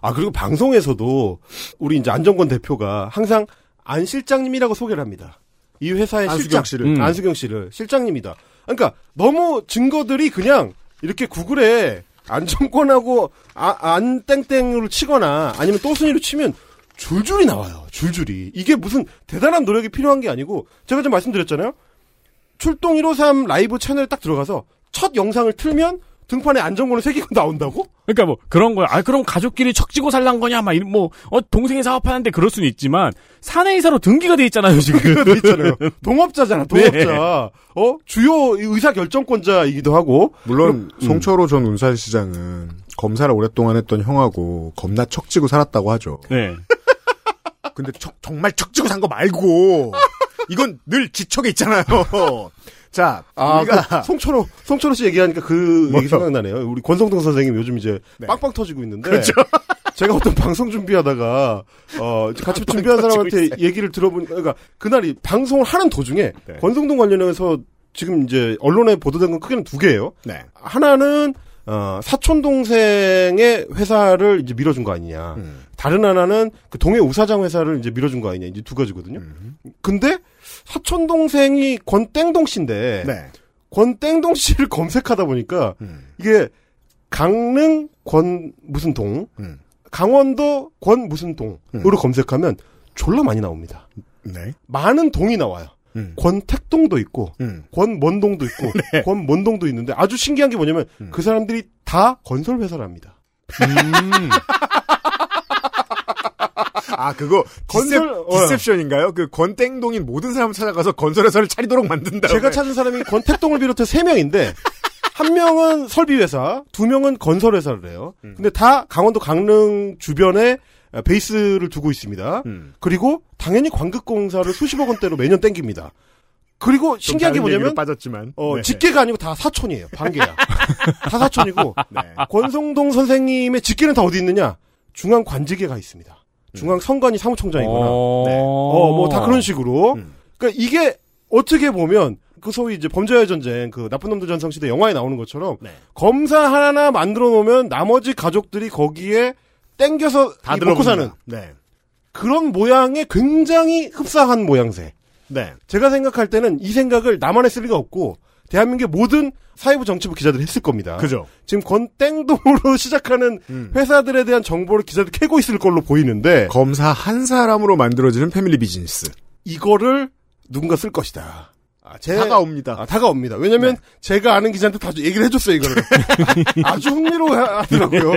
아, 그리고 방송에서도 우리 이제 안정권 대표가 항상 안 실장님이라고 소개를 합니다. 이 회사의 안수경 실장 씨를. 음. 안수경 씨를 실장님이다. 그러니까 너무 증거들이 그냥 이렇게 구글에 안정권하고 아, 안 땡땡으로 치거나 아니면 또순이로 치면 줄줄이 나와요. 줄줄이. 이게 무슨 대단한 노력이 필요한 게 아니고 제가 좀 말씀드렸잖아요. 출동 일오삼 라이브 채널 딱 들어가서 첫 영상을 틀면 등판에 안정권을 세 개가 나온다고? 그러니까 뭐 그런 거야. 아 그럼 가족끼리 척지고 살란 거냐? 막 뭐 어 동생이 사업하는데 그럴 수는 있지만 사내이사로 등기가 돼 있잖아요 지금. 돼 있잖아요. 동업자잖아. 동업자. 네. 어 주요 의사 결정권자이기도 하고. 물론 그럼, 송철호 음. 전 운산시장은 검사를 오랫동안 했던 형하고 겁나 척지고 살았다고 하죠. 네. 근데 척, 정말 척지고 산 거 말고 이건 늘 지척에 있잖아요. 자, 아, 우리가 송철호 송철호 씨 얘기하니까 그 뭐요? 얘기 생각나네요. 우리 권성동 선생님 요즘 이제 네. 빵빵 터지고 있는데, 그렇죠? 제가 어떤 방송 준비하다가 어 같이 준비한 사람한테 얘기를 들어보니까 그러니까 그날이 방송을 하는 도중에 네. 권성동 관련해서 지금 이제 언론에 보도된 건 크게는 두 개예요. 네. 하나는 어, 사촌 동생의 회사를 이제 밀어준 거 아니냐. 음. 다른 하나는 그 동해 우사장 회사를 이제 밀어준 거 아니냐. 이제 두 가지거든요. 음. 근데 사촌 동생이 권땡동 씨인데 네. 권땡동 씨를 검색하다 보니까 음. 이게 강릉 권 무슨 동, 음. 강원도 권 무슨 동으로 음. 검색하면 졸라 많이 나옵니다. 네. 많은 동이 나와요. 음. 권택동도 있고 음. 권먼동도 있고 네. 권먼동도 있는데 아주 신기한 게 뭐냐면 음. 그 사람들이 다 건설회사랍니다. 음. 아 그거 건설 디셉션인가요? 어. 그 권땡동인 모든 사람을 찾아가서 건설회사를 차리도록 만든다. 제가 찾은 사람이 권택동을 비롯해서 세 명인데 한 명은 설비회사, 두 명은 건설회사를 해요. 음. 근데 다 강원도 강릉 주변에 베이스를 두고 있습니다. 음. 그리고 당연히 광극공사를 수십억 원대로 매년 땡깁니다. 그리고 신기한 게 뭐냐면 빠졌지만. 어, 네. 직계가 아니고 다 사촌이에요. 반계야. 다 사촌이고 네. 권성동 선생님의 직계는 다 어디 있느냐? 중앙 관직에가 있습니다. 중앙 선관위 사무총장이거나. 네. 어, 뭐 다 그런 식으로. 음. 그러니까 이게 어떻게 보면 그 소위 이제 범죄와의 전쟁, 그 나쁜 놈들 전성시대 영화에 나오는 것처럼 네. 검사 하나 만들어 놓으면 나머지 가족들이 거기에 땡겨서 다 먹고 사는 네. 그런 모양의 굉장히 흡사한 모양새. 네. 제가 생각할 때는 이 생각을 나만 했을 리가 없고 대한민국의 모든 사회부 정치부 기자들이 했을 겁니다. 그죠. 지금 권땡동으로 시작하는 음. 회사들에 대한 정보를 기자들 캐고 있을 걸로 보이는데 검사 한 사람으로 만들어지는 패밀리 비즈니스. 이거를 누군가 쓸 것이다. 아, 제, 다가옵니다. 아, 다가옵니다. 왜냐면 네. 제가 아는 기자한테 다 얘기를 해줬어요, 이거를. 아주 흥미로워하더라고요.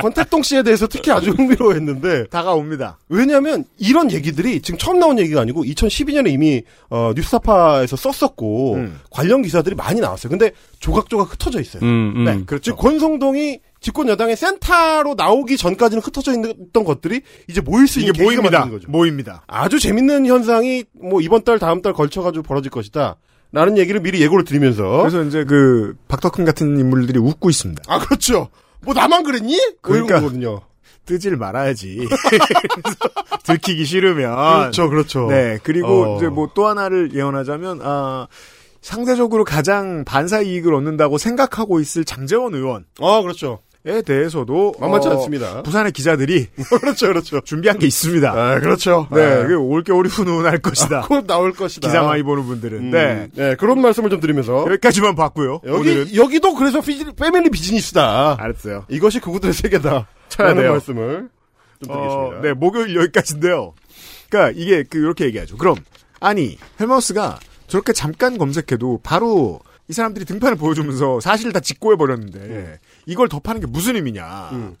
권택동 씨에 대해서 특히 아주 흥미로워했는데. 다가옵니다. 왜냐면 이런 얘기들이 지금 처음 나온 얘기가 아니고 이천십이 년에 이미 어, 뉴스타파에서 썼었고 음. 관련 기사들이 많이 나왔어요. 근데 조각조각 흩어져 있어요. 음, 음. 네, 그렇죠. 권성동이 집권 여당의 센터로 나오기 전까지는 흩어져 있던 것들이 이제 모일 수 있는 계기가 만드는 거죠. 모입니다. 아주 재밌는 현상이 뭐 이번 달 다음 달 걸쳐가지고 벌어질 것이다. 라는 얘기를 미리 예고를 드리면서. 그래서 이제 그 박덕흠 같은 인물들이 웃고 있습니다. 아 그렇죠. 뭐 나만 그랬니? 그러니까 거거든요. 뜨질 말아야지. 들키기 싫으면. 그렇죠, 그렇죠. 네. 그리고 어. 이제 뭐 또 하나를 예언하자면 아. 상대적으로 가장 반사 이익을 얻는다고 생각하고 있을 장제원 의원. 아, 그렇죠. 에 대해서도 만만치 어, 않습니다. 부산의 기자들이 그렇죠, 그렇죠. 준비한 게 있습니다. 아, 그렇죠. 네, 네. 올겨울이 훈훈할 것이다. 아, 곧 나올 것이다. 기사 많이 보는 분들은. 음, 네, 네 그런 말씀을 좀 드리면서 여기까지만 봤고요. 여기 오늘은. 여기도 그래서 피지, 패밀리 비즈니스다. 알았어요. 이것이 그분들의 세계다. 쳐야 돼요. 말씀을 좀 드리겠습니다. 어, 네, 목요일 여기까지인데요. 그러니까 이게 그 이렇게 얘기하죠. 그럼 아니 헬머스가 저렇게 잠깐 검색해도 바로. 이 사람들이 등판을 보여주면서 사실을 다 직고해버렸는데 음. 이걸 더 파는 게 무슨 의미냐. 음.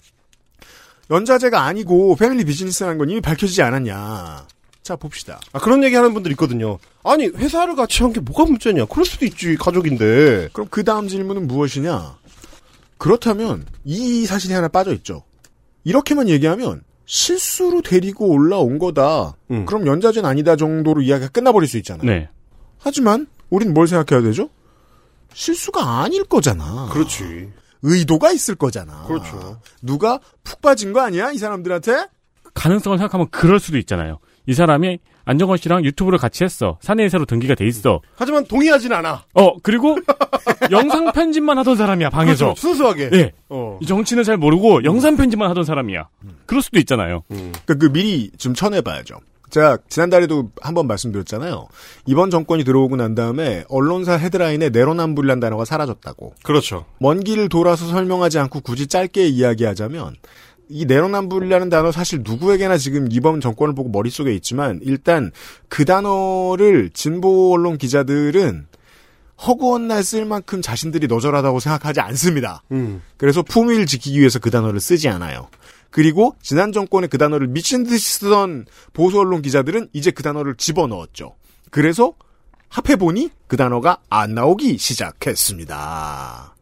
연좌제가 아니고 패밀리 비즈니스라는 건 이미 밝혀지지 않았냐. 자 봅시다. 아 그런 얘기하는 분들 있거든요. 아니 회사를 같이 한 게 뭐가 문제냐. 그럴 수도 있지 가족인데. 그럼 그 다음 질문은 무엇이냐. 그렇다면 이 사실이 하나 빠져있죠. 이렇게만 얘기하면 실수로 데리고 올라온 거다. 음. 그럼 연좌제는 아니다 정도로 이야기가 끝나버릴 수 있잖아요. 네. 하지만 우린 뭘 생각해야 되죠? 실수가 아닐 거잖아. 그렇지. 의도가 있을 거잖아. 그렇죠. 누가 푹 빠진 거 아니야? 이 사람들한테? 가능성을 생각하면 그럴 수도 있잖아요. 이 사람이 안정권 씨랑 유튜브를 같이 했어. 사내이사로 등기가 돼 있어. 하지만 동의하진 않아. 어, 그리고 영상 편집만 하던 사람이야, 방에서. 그렇죠. 순수하게. 네. 어. 정치는 잘 모르고 음. 영상 편집만 하던 사람이야. 음. 그럴 수도 있잖아요. 음. 그러니까 그 미리 좀 쳐내봐야죠. 제가 지난달에도 한번 말씀드렸잖아요. 이번 정권이 들어오고 난 다음에 언론사 헤드라인에 내로남불이란 단어가 사라졌다고. 그렇죠. 먼 길을 돌아서 설명하지 않고 굳이 짧게 이야기하자면 이 내로남불이라는 단어 사실 누구에게나 지금 이번 정권을 보고 머릿속에 있지만 일단 그 단어를 진보 언론 기자들은 허구한 날 쓸 만큼 자신들이 너절하다고 생각하지 않습니다. 음. 그래서 품위를 지키기 위해서 그 단어를 쓰지 않아요. 그리고 지난 정권에 그 단어를 미친 듯이 쓰던 보수 언론 기자들은 이제 그 단어를 집어넣었죠. 그래서 합해보니 그 단어가 안 나오기 시작했습니다.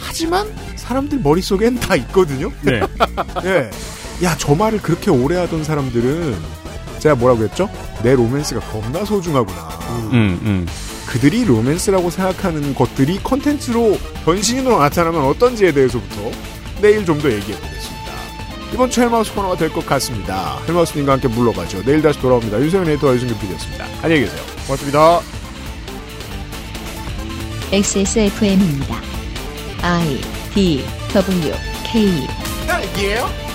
하지만 사람들 머릿속엔 다 있거든요. 네. 네. 야, 저 말을 그렇게 오래 하던 사람들은 제가 뭐라고 했죠? 내 로맨스가 겁나 소중하구나. 음, 음. 그들이 로맨스라고 생각하는 것들이 콘텐츠로 변신으로 나타나면 어떤지에 대해서부터 내일 좀 더 얘기해보겠습니다. 이번 주 헬마우스 코너가 될 것 같습니다. 헬마우스님과 함께 물러가죠. 내일 다시 돌아옵니다. 윤세민 에디터와 유승균 피디였습니다. 안녕히 계세요. 고맙습니다. 엑스에스에프엠입니다. I, D, W, K 딸기예요?